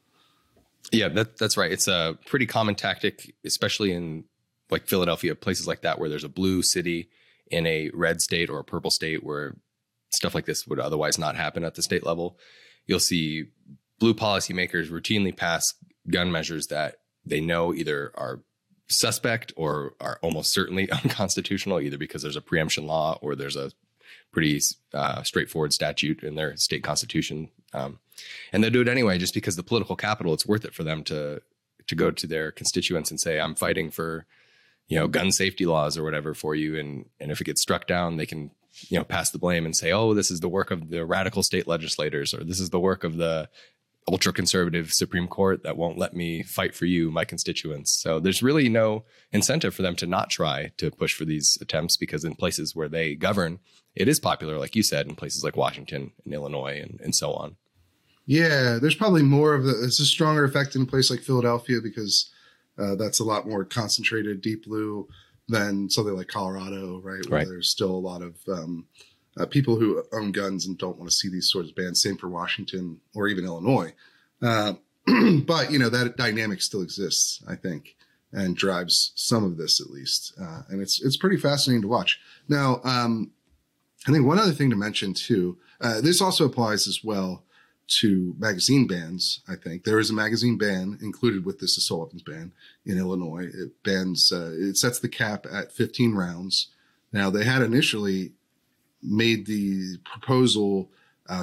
Yeah, that's right. It's a pretty common tactic, especially in like Philadelphia, places like that where there's a blue city in a red state or a purple state where stuff like this would otherwise not happen at the state level. You'll see blue policymakers routinely pass gun measures that they know either are suspect or are almost certainly unconstitutional, either because there's a preemption law or there's a pretty straightforward statute in their state constitution. And they do it anyway, just because the political capital, it's worth it for them to go to their constituents and say, I'm fighting for, gun safety laws or whatever for you. And if it gets struck down, they can, pass the blame and say, oh, this is the work of the radical state legislators, or this is the work of the ultra conservative Supreme Court that won't let me fight for you, my constituents. So there's really no incentive for them to not try to push for these attempts, because in places where they govern, it is popular, like you said, in places like Washington and Illinois and so on. Yeah, there's probably more of the, it's a stronger effect in a place like Philadelphia because that's a lot more concentrated deep blue than something like Colorado, right? Where there's still a lot of people who own guns and don't want to see these sorts of bans. Same for Washington or even Illinois. But, that dynamic still exists, I think, and drives some of this at least. And it's pretty fascinating to watch. Now, I think one other thing to mention too, this also applies as well to magazine bans. I think there is a magazine ban included with this assault weapons ban in Illinois. It bans, it sets the cap at 15 rounds. Now they had initially made the proposal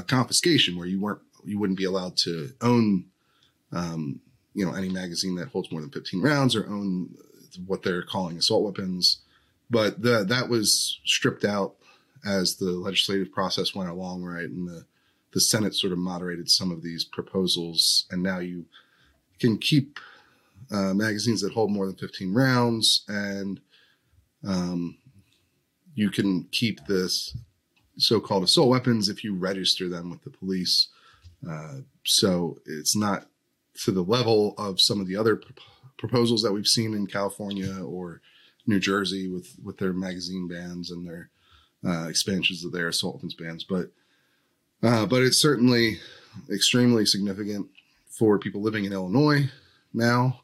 confiscation, where you wouldn't be allowed to own, any magazine that holds more than 15 rounds or own what they're calling assault weapons. But that was stripped out as the legislative process went along, right? And the Senate sort of moderated some of these proposals. And now you can keep magazines that hold more than 15 rounds. And you can keep this so-called assault weapons if you register them with the police. So it's not to the level of some of the other proposals that we've seen in California or New Jersey with their magazine bans and their expansions of their assault weapons bans, but it's certainly extremely significant for people living in Illinois. Now,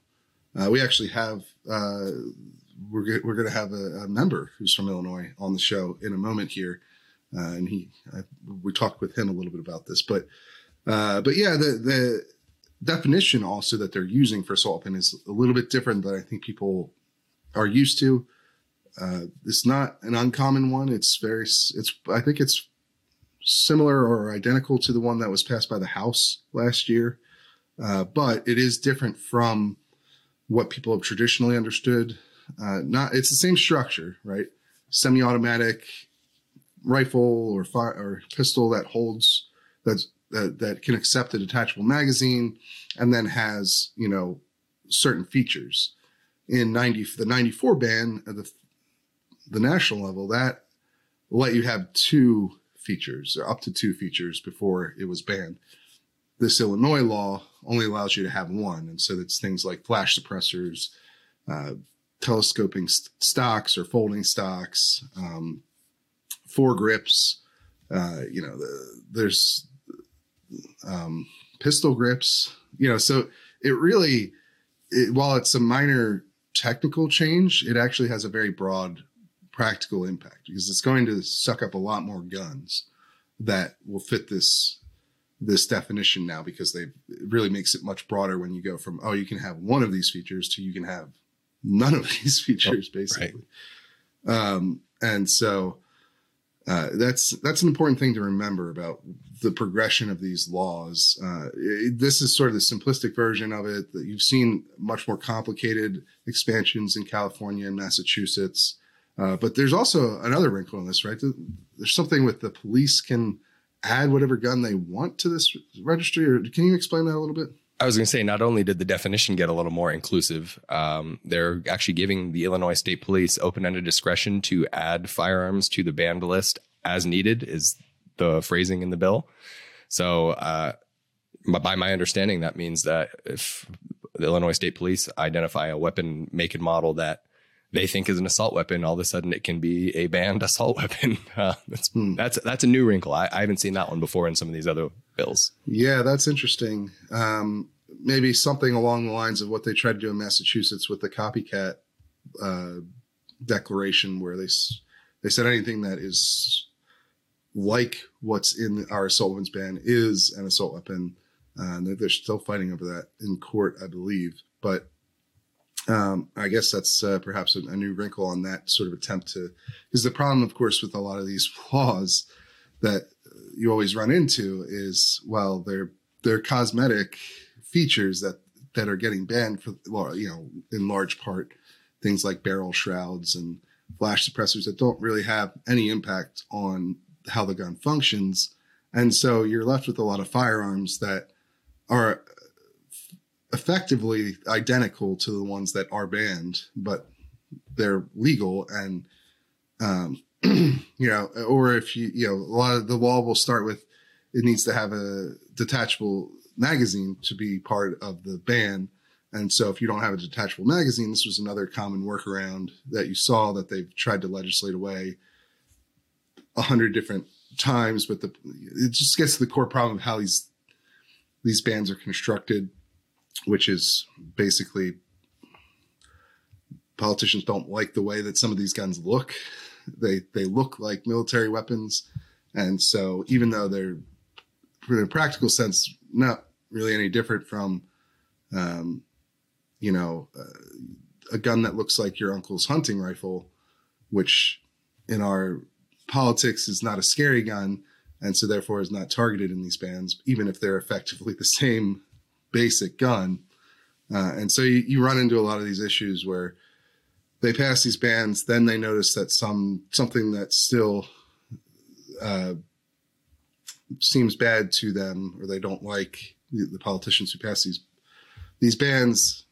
we actually have we're going to have a member who's from Illinois on the show in a moment here, and we talked with him a little bit about this, but yeah, the definition also that they're using for assault weapon is a little bit different than I think people are used to. It's not an uncommon one. I think it's similar or identical to the one that was passed by the House last year. But it is different from what people have traditionally understood. It's the same structure, right? Semi-automatic rifle or fire or pistol that holds that can accept a detachable magazine and then has, certain features. In the 94 ban at the national level, that let you have two features or up to two features before it was banned. This Illinois law only allows you to have one. And so it's things like flash suppressors, telescoping stocks or folding stocks, foregrips, there's pistol grips, so it really, while it's a minor technical change, it actually has a very broad practical impact because it's going to suck up a lot more guns that will fit this definition now, because it really makes it much broader when you go from, oh, you can have one of these features to you can have none of these features, basically. Right. And so that's an important thing to remember about the progression of these laws. This is sort of the simplistic version of it. That you've seen much more complicated expansions in California and Massachusetts. But there's also another wrinkle in this, right? There's something with the police can add whatever gun they want to this registry? Or can you explain that a little bit? I was going to say, not only did the definition get a little more inclusive, they're actually giving the Illinois State Police open-ended discretion to add firearms to the banned list as needed is the phrasing in the bill. So by my understanding, that means that if the Illinois State Police identify a weapon, make and model that they think is an assault weapon, all of a sudden it can be a banned assault weapon. That's a new wrinkle. I haven't seen that one before in some of these other bills. Yeah, that's interesting. Maybe something along the lines of what they tried to do in Massachusetts with the copycat declaration, where they said anything that is like what's in our assault weapons ban is an assault weapon. And they're still fighting over that in court, I believe. But I guess that's perhaps a new wrinkle on that sort of attempt to, because the problem, of course, with a lot of these laws that you always run into is, well, they're cosmetic features that are getting banned for, well, you know, in large part, things like barrel shrouds and flash suppressors that don't really have any impact on how the gun functions. And so you're left with a lot of firearms that are effectively identical to the ones that are banned, but they're legal. And, you know, or if you know, a lot of the law will start with, it needs to have a detachable magazine to be part of the ban. And so if you don't have a detachable magazine, this was another common workaround that you saw that they've tried to legislate away 100 different times, but it just gets to the core problem of how these bans are constructed, which is basically politicians don't like the way that some of these guns look. They look like military weapons. And so even though they're, in a practical sense, not really any different from, a gun that looks like your uncle's hunting rifle, which in our politics is not a scary gun, and so therefore is not targeted in these bans, even if they're effectively the same basic gun. And so you run into a lot of these issues where they pass these bans, then they notice that something that's still seems bad to them, or they don't like the politicians who pass these bans,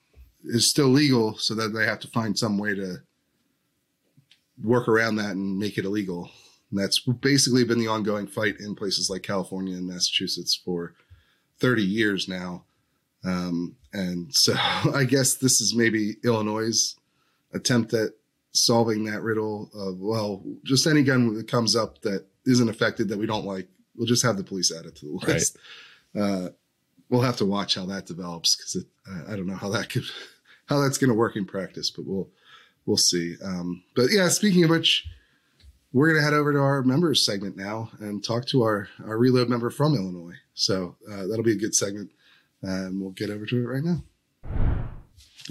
is still legal, so that they have to find some way to work around that and make it illegal. And that's basically been the ongoing fight in places like California and Massachusetts for 30 years now. And so I guess this is maybe Illinois' attempt at solving that riddle of, well, just any gun that comes up that isn't affected that we don't like, we'll just have the police add it to the list. Right. We'll have to watch how that develops, because I don't know how that's going to work in practice, but we'll see. But yeah, speaking of which, we're going to head over to our members segment now and talk to our Reload member from Illinois. So that'll be a good segment. And we'll get over to it right now.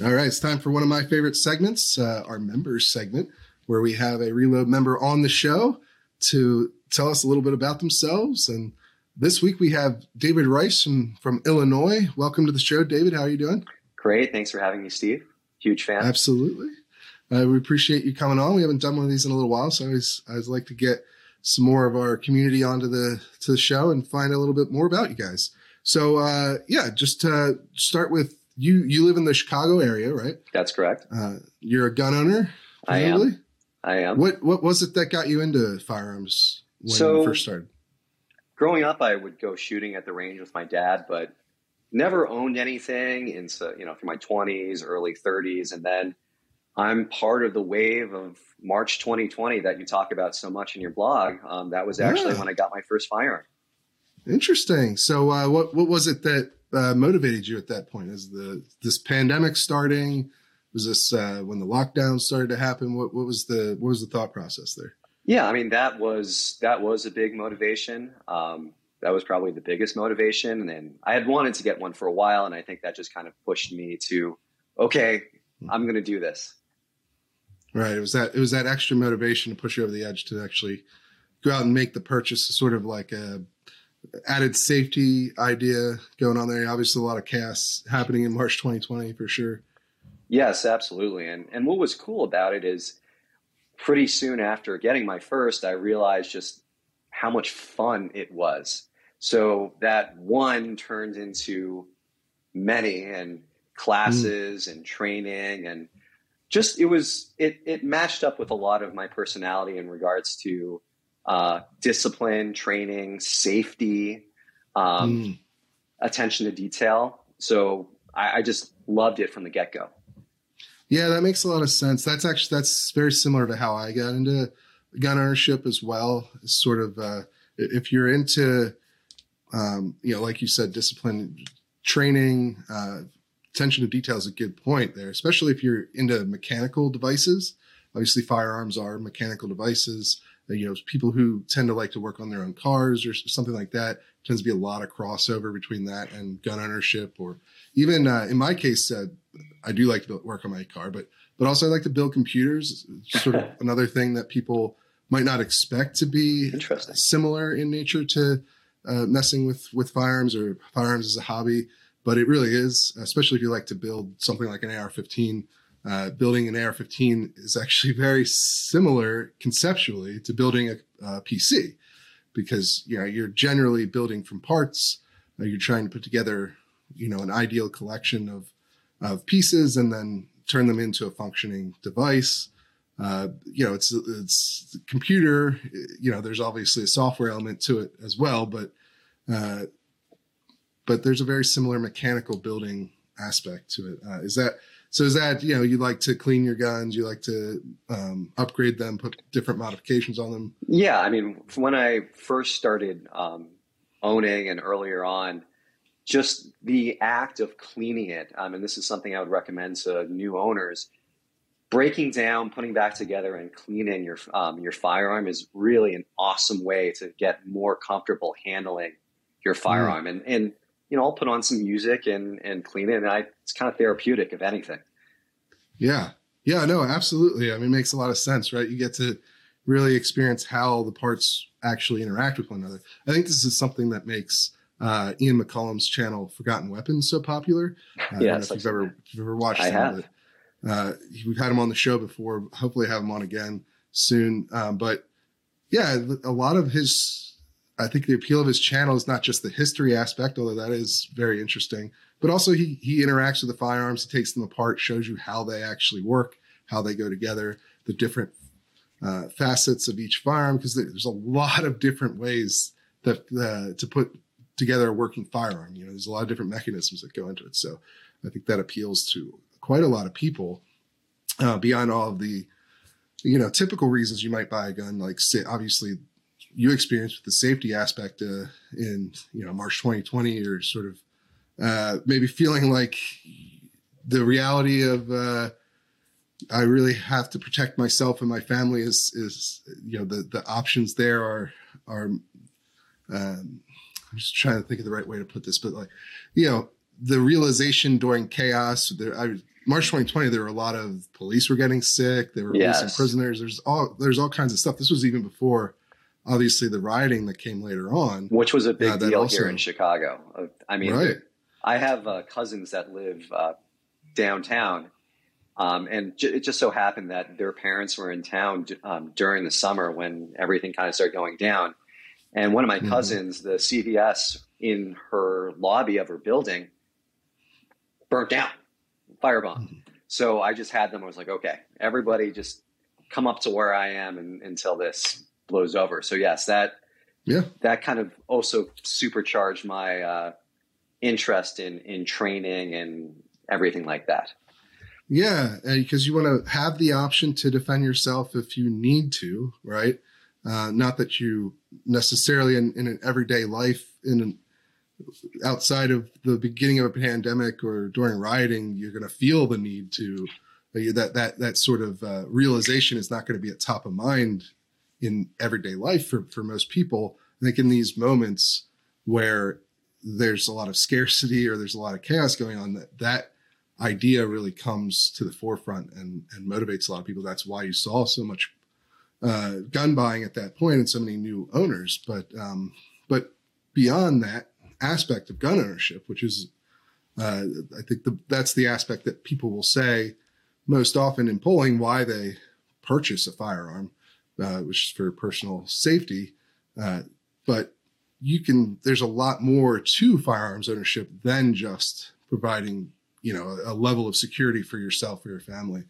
All right, it's time for one of my favorite segments, our members segment, where we have a Reload member on the show to tell us a little bit about themselves. And this week we have David Rice from Illinois. Welcome to the show, David. How are you doing? Great. Thanks for having me, Steve. Huge fan. Absolutely. We appreciate you coming on. We haven't done one of these in a little while, so I always like to get some more of our community onto the show and find a little bit more about you guys. So, just to start with, you live in the Chicago area, right? That's correct. You're a gun owner, presumably? I am. What was it that got you into firearms when you first started? Growing up, I would go shooting at the range with my dad, but never owned anything through my 20s, early 30s, and then I'm part of the wave of March 2020 that you talk about so much in your blog. That was actually when I got my first firearm. Interesting. So what was it that motivated you at that point? Is this pandemic starting? Was this when the lockdown started to happen? What was the thought process there? Yeah, I mean, that was a big motivation. That was probably the biggest motivation. And then I had wanted to get one for a while, and I think that just kind of pushed me to, okay, I'm going to do this. Right. It was that extra motivation to push you over the edge to actually go out and make the purchase, sort of like a added safety idea going on there. Obviously, a lot of casts happening in March 2020 for sure. Yes, absolutely. And what was cool about it is pretty soon after getting my first, I realized just how much fun it was. So that one turns into many, and classes and training, and just, it matched up with a lot of my personality in regards to discipline, training, safety, attention to detail. So I just loved it from the get-go. Yeah, that makes a lot of sense. That's very similar to how I got into gun ownership as well. It's sort of, if you're into, like you said, discipline, training, attention to detail is a good point there, especially if you're into mechanical devices. Obviously, firearms are mechanical devices. People who tend to like to work on their own cars or something like that, tends to be a lot of crossover between that and gun ownership, or even in my case, I do like to work on my car, but also I like to build computers. It's sort of another thing that people might not expect to be similar in nature to messing with firearms or firearms as a hobby, but it really is, especially if you like to build something like an AR-15. Building an AR-15 is actually very similar conceptually to building a PC, because you're generally building from parts. You're trying to put together an ideal collection of pieces and then turn them into a functioning device. It's the computer. There's obviously a software element to it as well, but there's a very similar mechanical building aspect to it. Is that you like to clean your guns, you like to upgrade them, put different modifications on them? Yeah, I mean, when I first started owning and earlier on, just the act of cleaning it, and this is something I would recommend to new owners, breaking down, putting back together, and cleaning your firearm is really an awesome way to get more comfortable handling your firearm. And I'll put on some music and clean it. And it's kind of therapeutic, if anything. Yeah. Yeah, no, absolutely. I mean, it makes a lot of sense, right? You get to really experience how the parts actually interact with one another. I think this is something that makes Ian McCollum's channel, Forgotten Weapons, so popular. Yeah, I don't know if you've ever watched it. We've had him on the show before. Hopefully have him on again soon. But yeah, a lot of his... I think the appeal of his channel is not just the history aspect, although that is very interesting, but also he interacts with the firearms. He takes them apart, shows you how they actually work, how they go together, the different facets of each firearm, because there's a lot of different ways that to put together a working firearm. There's a lot of different mechanisms that go into it. So I think that appeals to quite a lot of people beyond all of the, typical reasons you might buy a gun. Like, say, obviously, you experienced the safety aspect in March 2020, you're sort of maybe feeling like the reality of I really have to protect myself and my family is the options there are I'm just trying to think of the right way to put this, but the realization during chaos March 2020, there were a lot of police were getting sick, they were releasing prisoners, there's all kinds of stuff. This was even before, obviously, the rioting that came later on, which was a big deal also, here in Chicago. I mean, right. I have cousins that live downtown, and it just so happened that their parents were in town during the summer when everything kind of started going down. And one of my cousins, the CVS in her lobby of her building, burnt down, firebombed. So I just had them. I was like, okay, everybody just come up to where I am until this blows over. So yes, that kind of also supercharged my interest in training and everything like that. Yeah, because you want to have the option to defend yourself if you need to, right? Not that you necessarily in an everyday life outside of the beginning of a pandemic or during rioting, you're going to feel the need to. That sort of realization is not going to be at top of mind in everyday life for most people. I think in these moments where there's a lot of scarcity or there's a lot of chaos going on, that idea really comes to the forefront and motivates a lot of people. That's why you saw so much gun buying at that point and so many new owners. But beyond that aspect of gun ownership, which is, I think that's the aspect that people will say most often in polling, why they purchase a firearm, which is for personal safety, But you can, there's a lot more to firearms ownership than just providing, you know, a level of security for yourself or your family.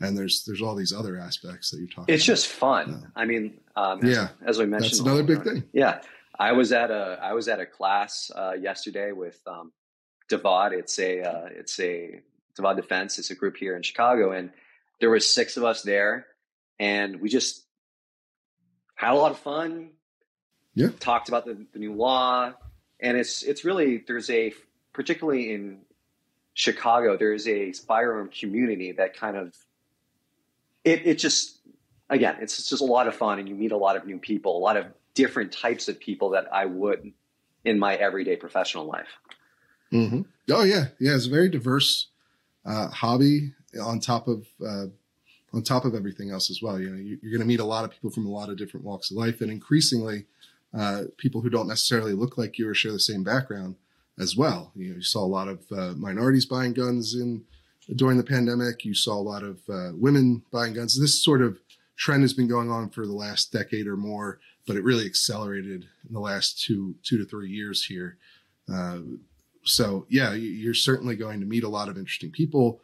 And there's all these other aspects that you're talking about. It's just fun. I mean, as we mentioned, that's another big thing. Yeah. I was at a class yesterday with DeVod. It's a DeVod Defense. It's a group here in Chicago, and there were 6 of us there, and we just had a lot of fun. Yeah, talked about the new law, and it's really, there's a, particularly in Chicago, there is a firearm community that kind of, it just, again, it's just a lot of fun, and you meet a lot of new people, a lot of different types of people that I would in my everyday professional life. Mm-hmm. Oh yeah. Yeah. It's a very diverse hobby on top of everything else as well. You know, you're going to meet a lot of people from a lot of different walks of life, and increasingly people who don't necessarily look like you or share the same background as well. You know, you saw a lot of minorities buying guns during the pandemic. You saw a lot of women buying guns. This sort of trend has been going on for the last decade or more, but it really accelerated in the last two to 3 years here. So yeah, you're certainly going to meet a lot of interesting people.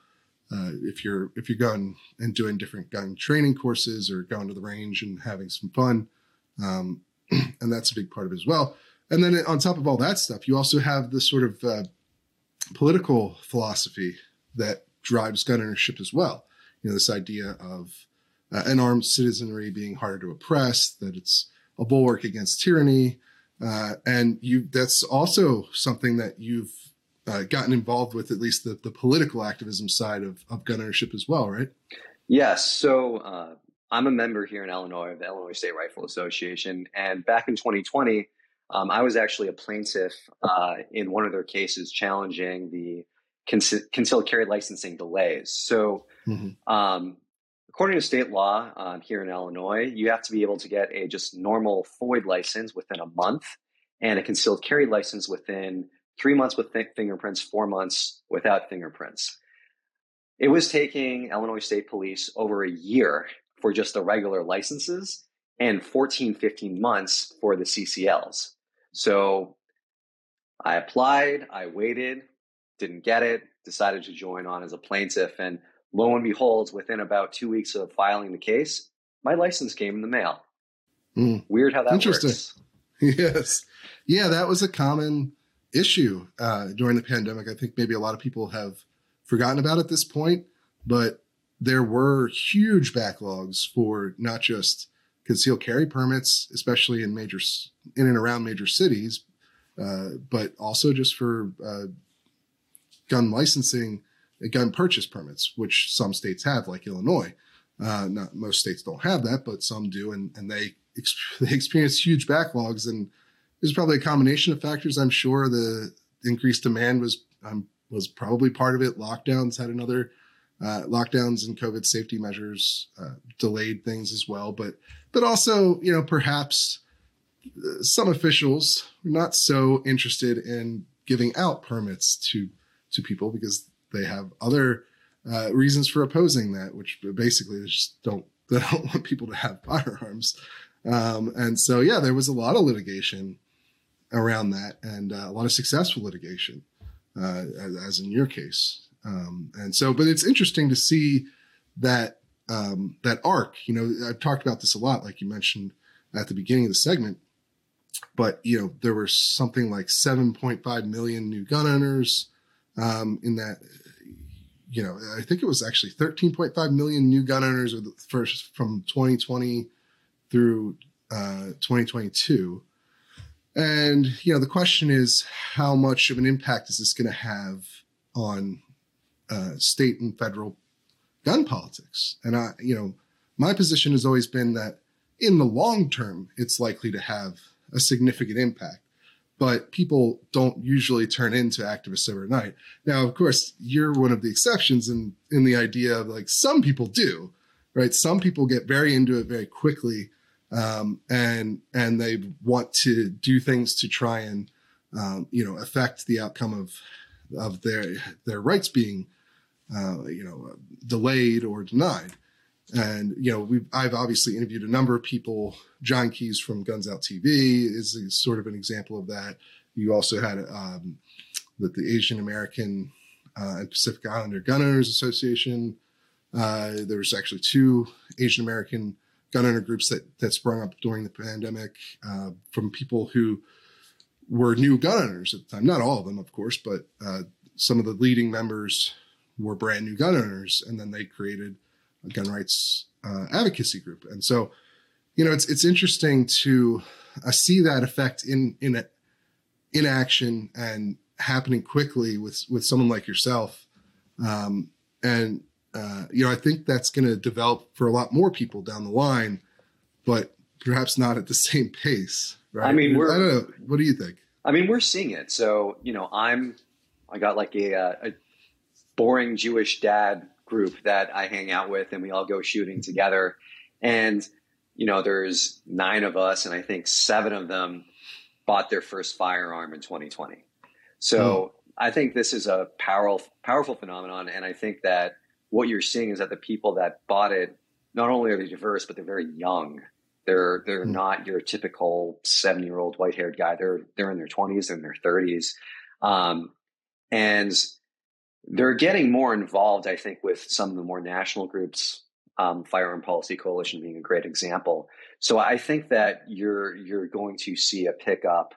If you're going and doing different gun training courses or going to the range and having some fun. And that's a big part of it as well. And then on top of all that stuff, you also have this sort of political philosophy that drives gun ownership as well. You know, this idea of an armed citizenry being harder to oppress, that it's a bulwark against tyranny. That's also something that you've gotten involved with, at least the political activism side of gun ownership as well, right? Yes. So I'm a member here in Illinois of the Illinois State Rifle Association. And back in 2020, I was actually a plaintiff in one of their cases challenging the concealed carry licensing delays. So according to state law here in Illinois, you have to be able to get a just normal FOID license within a month and a concealed carry license within 3 months with fingerprints, 4 months without fingerprints. It was taking Illinois State Police over a year for just the regular licenses and 14, 15 months for the CCLs. So I applied, I waited, didn't get it, decided to join on as a plaintiff, and lo and behold, within about 2 weeks of filing the case, my license came in the mail. Weird how that works. Yes. Yeah, that was a common issue during the pandemic. I think maybe a lot of people have forgotten about it at this point, but there were huge backlogs for not just concealed carry permits, especially in and around major cities, but also just for gun licensing, gun purchase permits, which some states have, like Illinois. Not most states don't have that, but some do, and they experience huge backlogs. And there's probably a combination of factors. I'm sure the increased demand was probably part of it. Lockdowns had another lockdowns and COVID safety measures delayed things as well. But also, you know, perhaps some officials were not so interested in giving out permits to people because they have other reasons for opposing that, which basically they don't want people to have firearms. And so, yeah, there was a lot of litigation around that, and a lot of successful litigation, as in your case. But it's interesting to see that that arc. You know, I've talked about this a lot, like you mentioned at the beginning of the segment. But you know, there were something like 7.5 million new gun owners. In that, you know, I think it was actually 13.5 million new gun owners from 2020 through 2022. And, you know, the question is, how much of an impact is this going to have on state and federal gun politics? And, my position has always been that in the long term, it's likely to have a significant impact. But people don't usually turn into activists overnight. Now, of course, you're one of the exceptions in the idea of, like, some people do, right? Some people get very into it very quickly, and they want to do things to try and, affect the outcome of their rights being, delayed or denied. And, you know, I've obviously interviewed a number of people. John Keyes from Guns Out TV is sort of an example of that. You also had that the Asian American and Pacific Islander Gun Owners Association. There was actually two Asian American gun owner groups that sprung up during the pandemic from people who were new gun owners at the time. Not all of them, of course, but some of the leading members were brand new gun owners, and then they created a gun rights advocacy group. And so, you know, it's interesting to see that effect in action and happening quickly with someone like yourself. You know, I think that's going to develop for a lot more people down the line, but perhaps not at the same pace, right? I mean, I don't know. What do you think? I mean, we're seeing it. So, you know, I got like a boring Jewish dad group that I hang out with, and we all go shooting together. And, you know, there's 9 of us, and I think 7 of them bought their first firearm in 2020. So I think this is a powerful phenomenon. And I think that what you're seeing is that the people that bought it, not only are they diverse, but they're very young. They're not your typical 70-year-old white-haired guy. They're in their 20s and their 30s. And they're getting more involved, I think, with some of the more national groups, Firearm Policy Coalition being a great example. So I think that you're going to see a pickup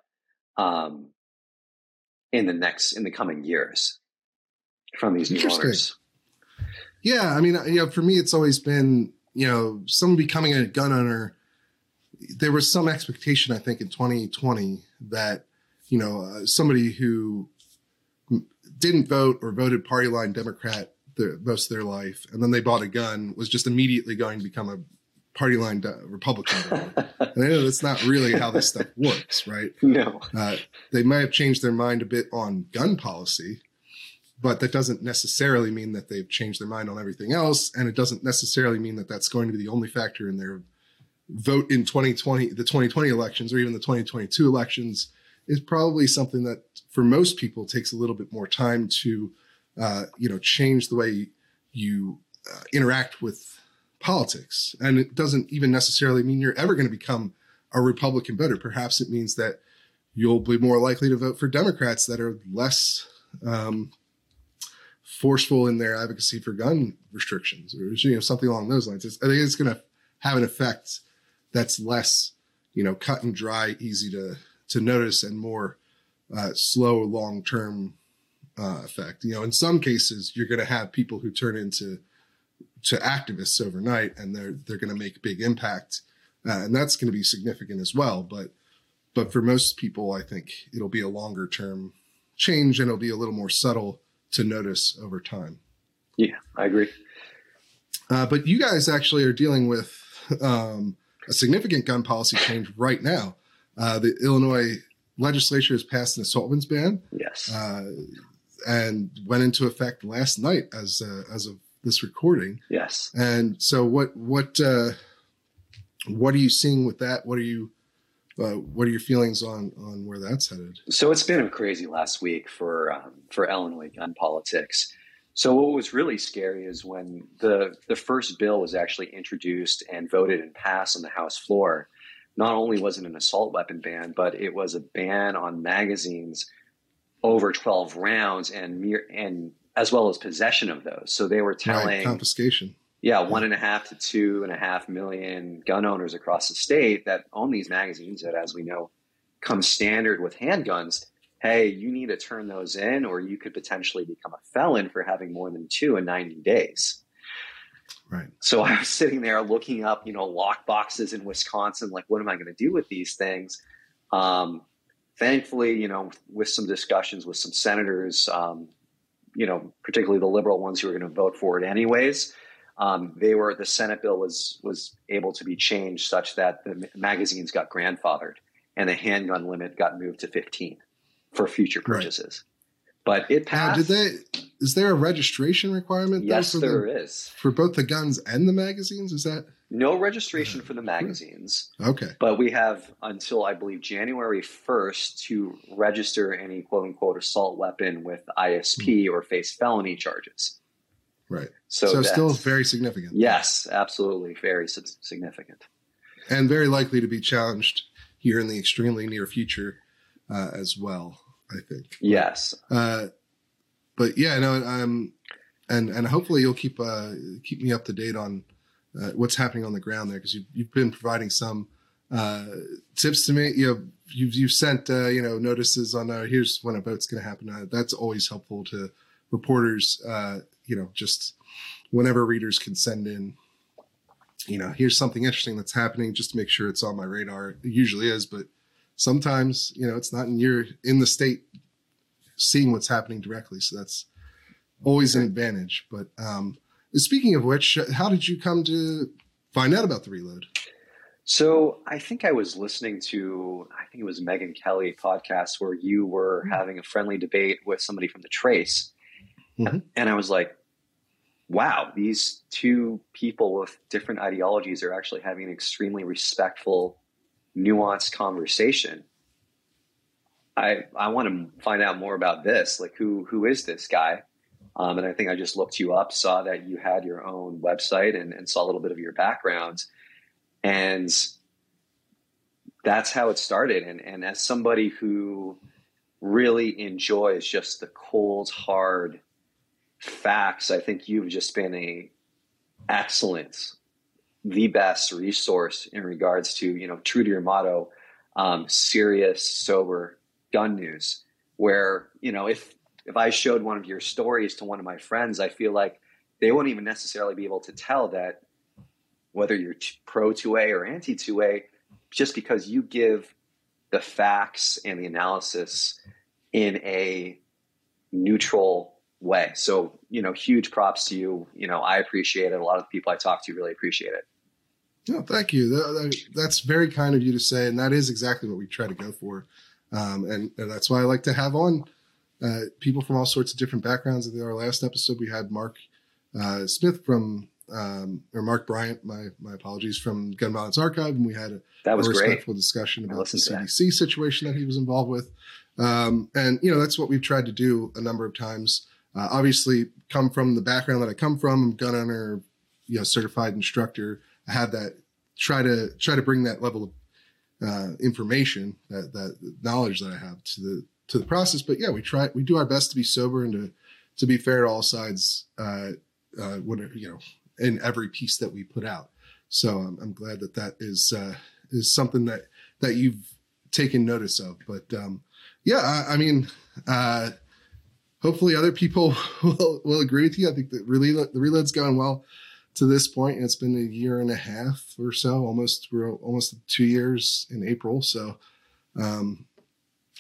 in the coming years from these new owners. Yeah, I mean, you know, for me, it's always been, you know, someone becoming a gun owner. There was some expectation, I think, in 2020 that, you know, somebody who didn't vote or voted party line Democrat most of their life, and then they bought a gun, was just immediately going to become a party line Republican. And I know that's not really how this stuff works, right? No. They might have changed their mind a bit on gun policy, but that doesn't necessarily mean that they've changed their mind on everything else. And it doesn't necessarily mean that that's going to be the only factor in their vote in 2020, the 2020 elections, or even the 2022 elections. Is probably something that for most people takes a little bit more time to, you know, change the way you interact with politics. And it doesn't even necessarily mean you're ever going to become a Republican voter. Perhaps it means that you'll be more likely to vote for Democrats that are less, forceful in their advocacy for gun restrictions, or, you know, something along those lines. I think it's going to have an effect that's less, you know, cut and dry, easy to notice, and more slow, long-term effect. You know, in some cases, you're going to have people who turn into activists overnight, and they're going to make a big impact, and that's going to be significant as well. But for most people, I think it'll be a longer-term change, and it'll be a little more subtle to notice over time. Yeah, I agree. But you guys actually are dealing with a significant gun policy change right now. The Illinois legislature has passed an assault weapons ban. Yes. And went into effect last night as of this recording. Yes. And so what are you seeing with that? What are your feelings on where that's headed? So it's been a crazy last week for Illinois gun politics. So what was really scary is when the first bill was actually introduced and voted and passed on the House floor. Not only was it an assault weapon ban, but it was a ban on magazines over 12 rounds and as well as possession of those. So they were telling confiscation. Yeah, 1.5 to 2.5 million gun owners across the state that own these magazines that, as we know, come standard with handguns. Hey, you need to turn those in, or you could potentially become a felon for having more than 2 in 90 days. Right. So I was sitting there looking up, you know, lock boxes in Wisconsin, like, what am I going to do with these things? Thankfully, you know, with some discussions with some senators, you know, particularly the liberal ones who are going to vote for it anyways, the Senate bill was able to be changed such that the magazines got grandfathered and the handgun limit got moved to 15 for future purchases. Right. But it passed. Is there a registration requirement? Yes, there is. For both the guns and the magazines? Is that? No registration for the magazines. Okay. But we have until, I believe, January 1st to register any quote-unquote assault weapon with ISP or face felony charges. Right. So still very significant. Yes, absolutely. Very significant. And very likely to be challenged here in the extremely near future as well, I think. Yes. But yeah, no, and hopefully you'll keep me up to date on what's happening on the ground there, because you've been providing some tips to me. You know, you've sent notices on here's when a boat's going to happen. That's always helpful to reporters. Just whenever readers can send in, here's something interesting that's happening, just to make sure it's on my radar. It usually is, but sometimes it's not, and you're in the state seeing what's happening directly, so that's always an advantage. But speaking of which, how did you come to find out about The Reload? So I think I was listening to, it was Megyn Kelly podcast where you were having a friendly debate with somebody from The Trace. Mm-hmm. And I was like, wow, these two people with different ideologies are actually having an extremely respectful, nuanced conversation. I want to find out more about this. Like, who is this guy? And I think I just looked you up, saw that you had your own website and saw a little bit of your background. And that's how it started. And as somebody who really enjoys just the cold, hard facts, I think you've just been the best resource in regards to, true to your motto, serious, sober gun news, where, if I showed one of your stories to one of my friends, I feel like they wouldn't even necessarily be able to tell that whether you're pro 2A or anti 2A, just because you give the facts and the analysis in a neutral way. So, huge props to you. I appreciate it. A lot of the people I talk to really appreciate it. No, thank you. That's very kind of you to say, and that is exactly what we try to go for. And that's why I like to have on people from all sorts of different backgrounds. In our last episode, we had Mark Smith from, or Mark Bryant, my apologies, from Gun Violence Archive, and we had a respectful discussion about the CDC situation that he was involved with. And that's what we've tried to do a number of times. Obviously, come from the background that I come from. I'm a gun owner, certified instructor. I have that. Try to bring that level of information, that knowledge that I have to the process. But yeah, we do our best to be sober and to be fair to all sides, in every piece that we put out. So I'm glad that is something that you've taken notice of. But hopefully other people will agree with you. I think that really the Reload's gone well to this point, and it's been a year and a half or so, almost 2 years in April. So,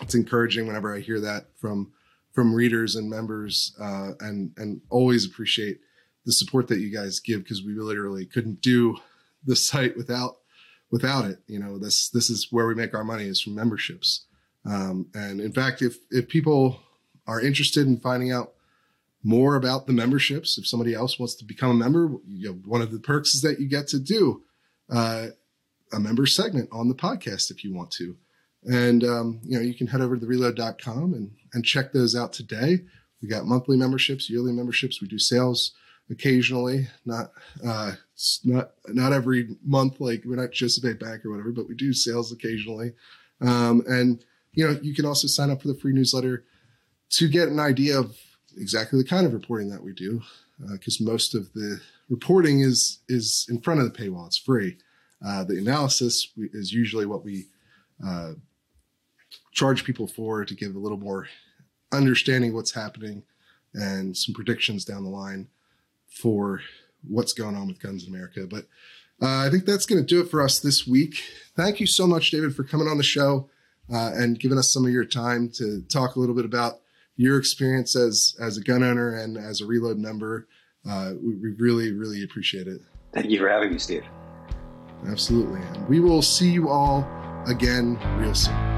it's encouraging whenever I hear that from readers and members, and always appreciate the support that you guys give, because we literally couldn't do the site without it. This is where we make our money, is from memberships. And in fact, if people are interested in finding out more about the memberships, if somebody else wants to become a member, one of the perks is that you get to do a member segment on the podcast if you want to. And, you can head over to thereload.com and check those out today. We got monthly memberships, yearly memberships. We do sales occasionally, not every month, like we're not just a bank or whatever, but we do sales occasionally. And you can also sign up for the free newsletter to get an idea of exactly the kind of reporting that we do, because most of the reporting is in front of the paywall. It's free. The analysis is usually what we charge people for, to give a little more understanding of what's happening and some predictions down the line for what's going on with guns in America. But I think that's going to do it for us this week. Thank you so much, David, for coming on the show and giving us some of your time to talk a little bit about your experience as a gun owner and as a Reload member. We really, really appreciate it. Thank you for having me, Steve. Absolutely. And we will see you all again real soon.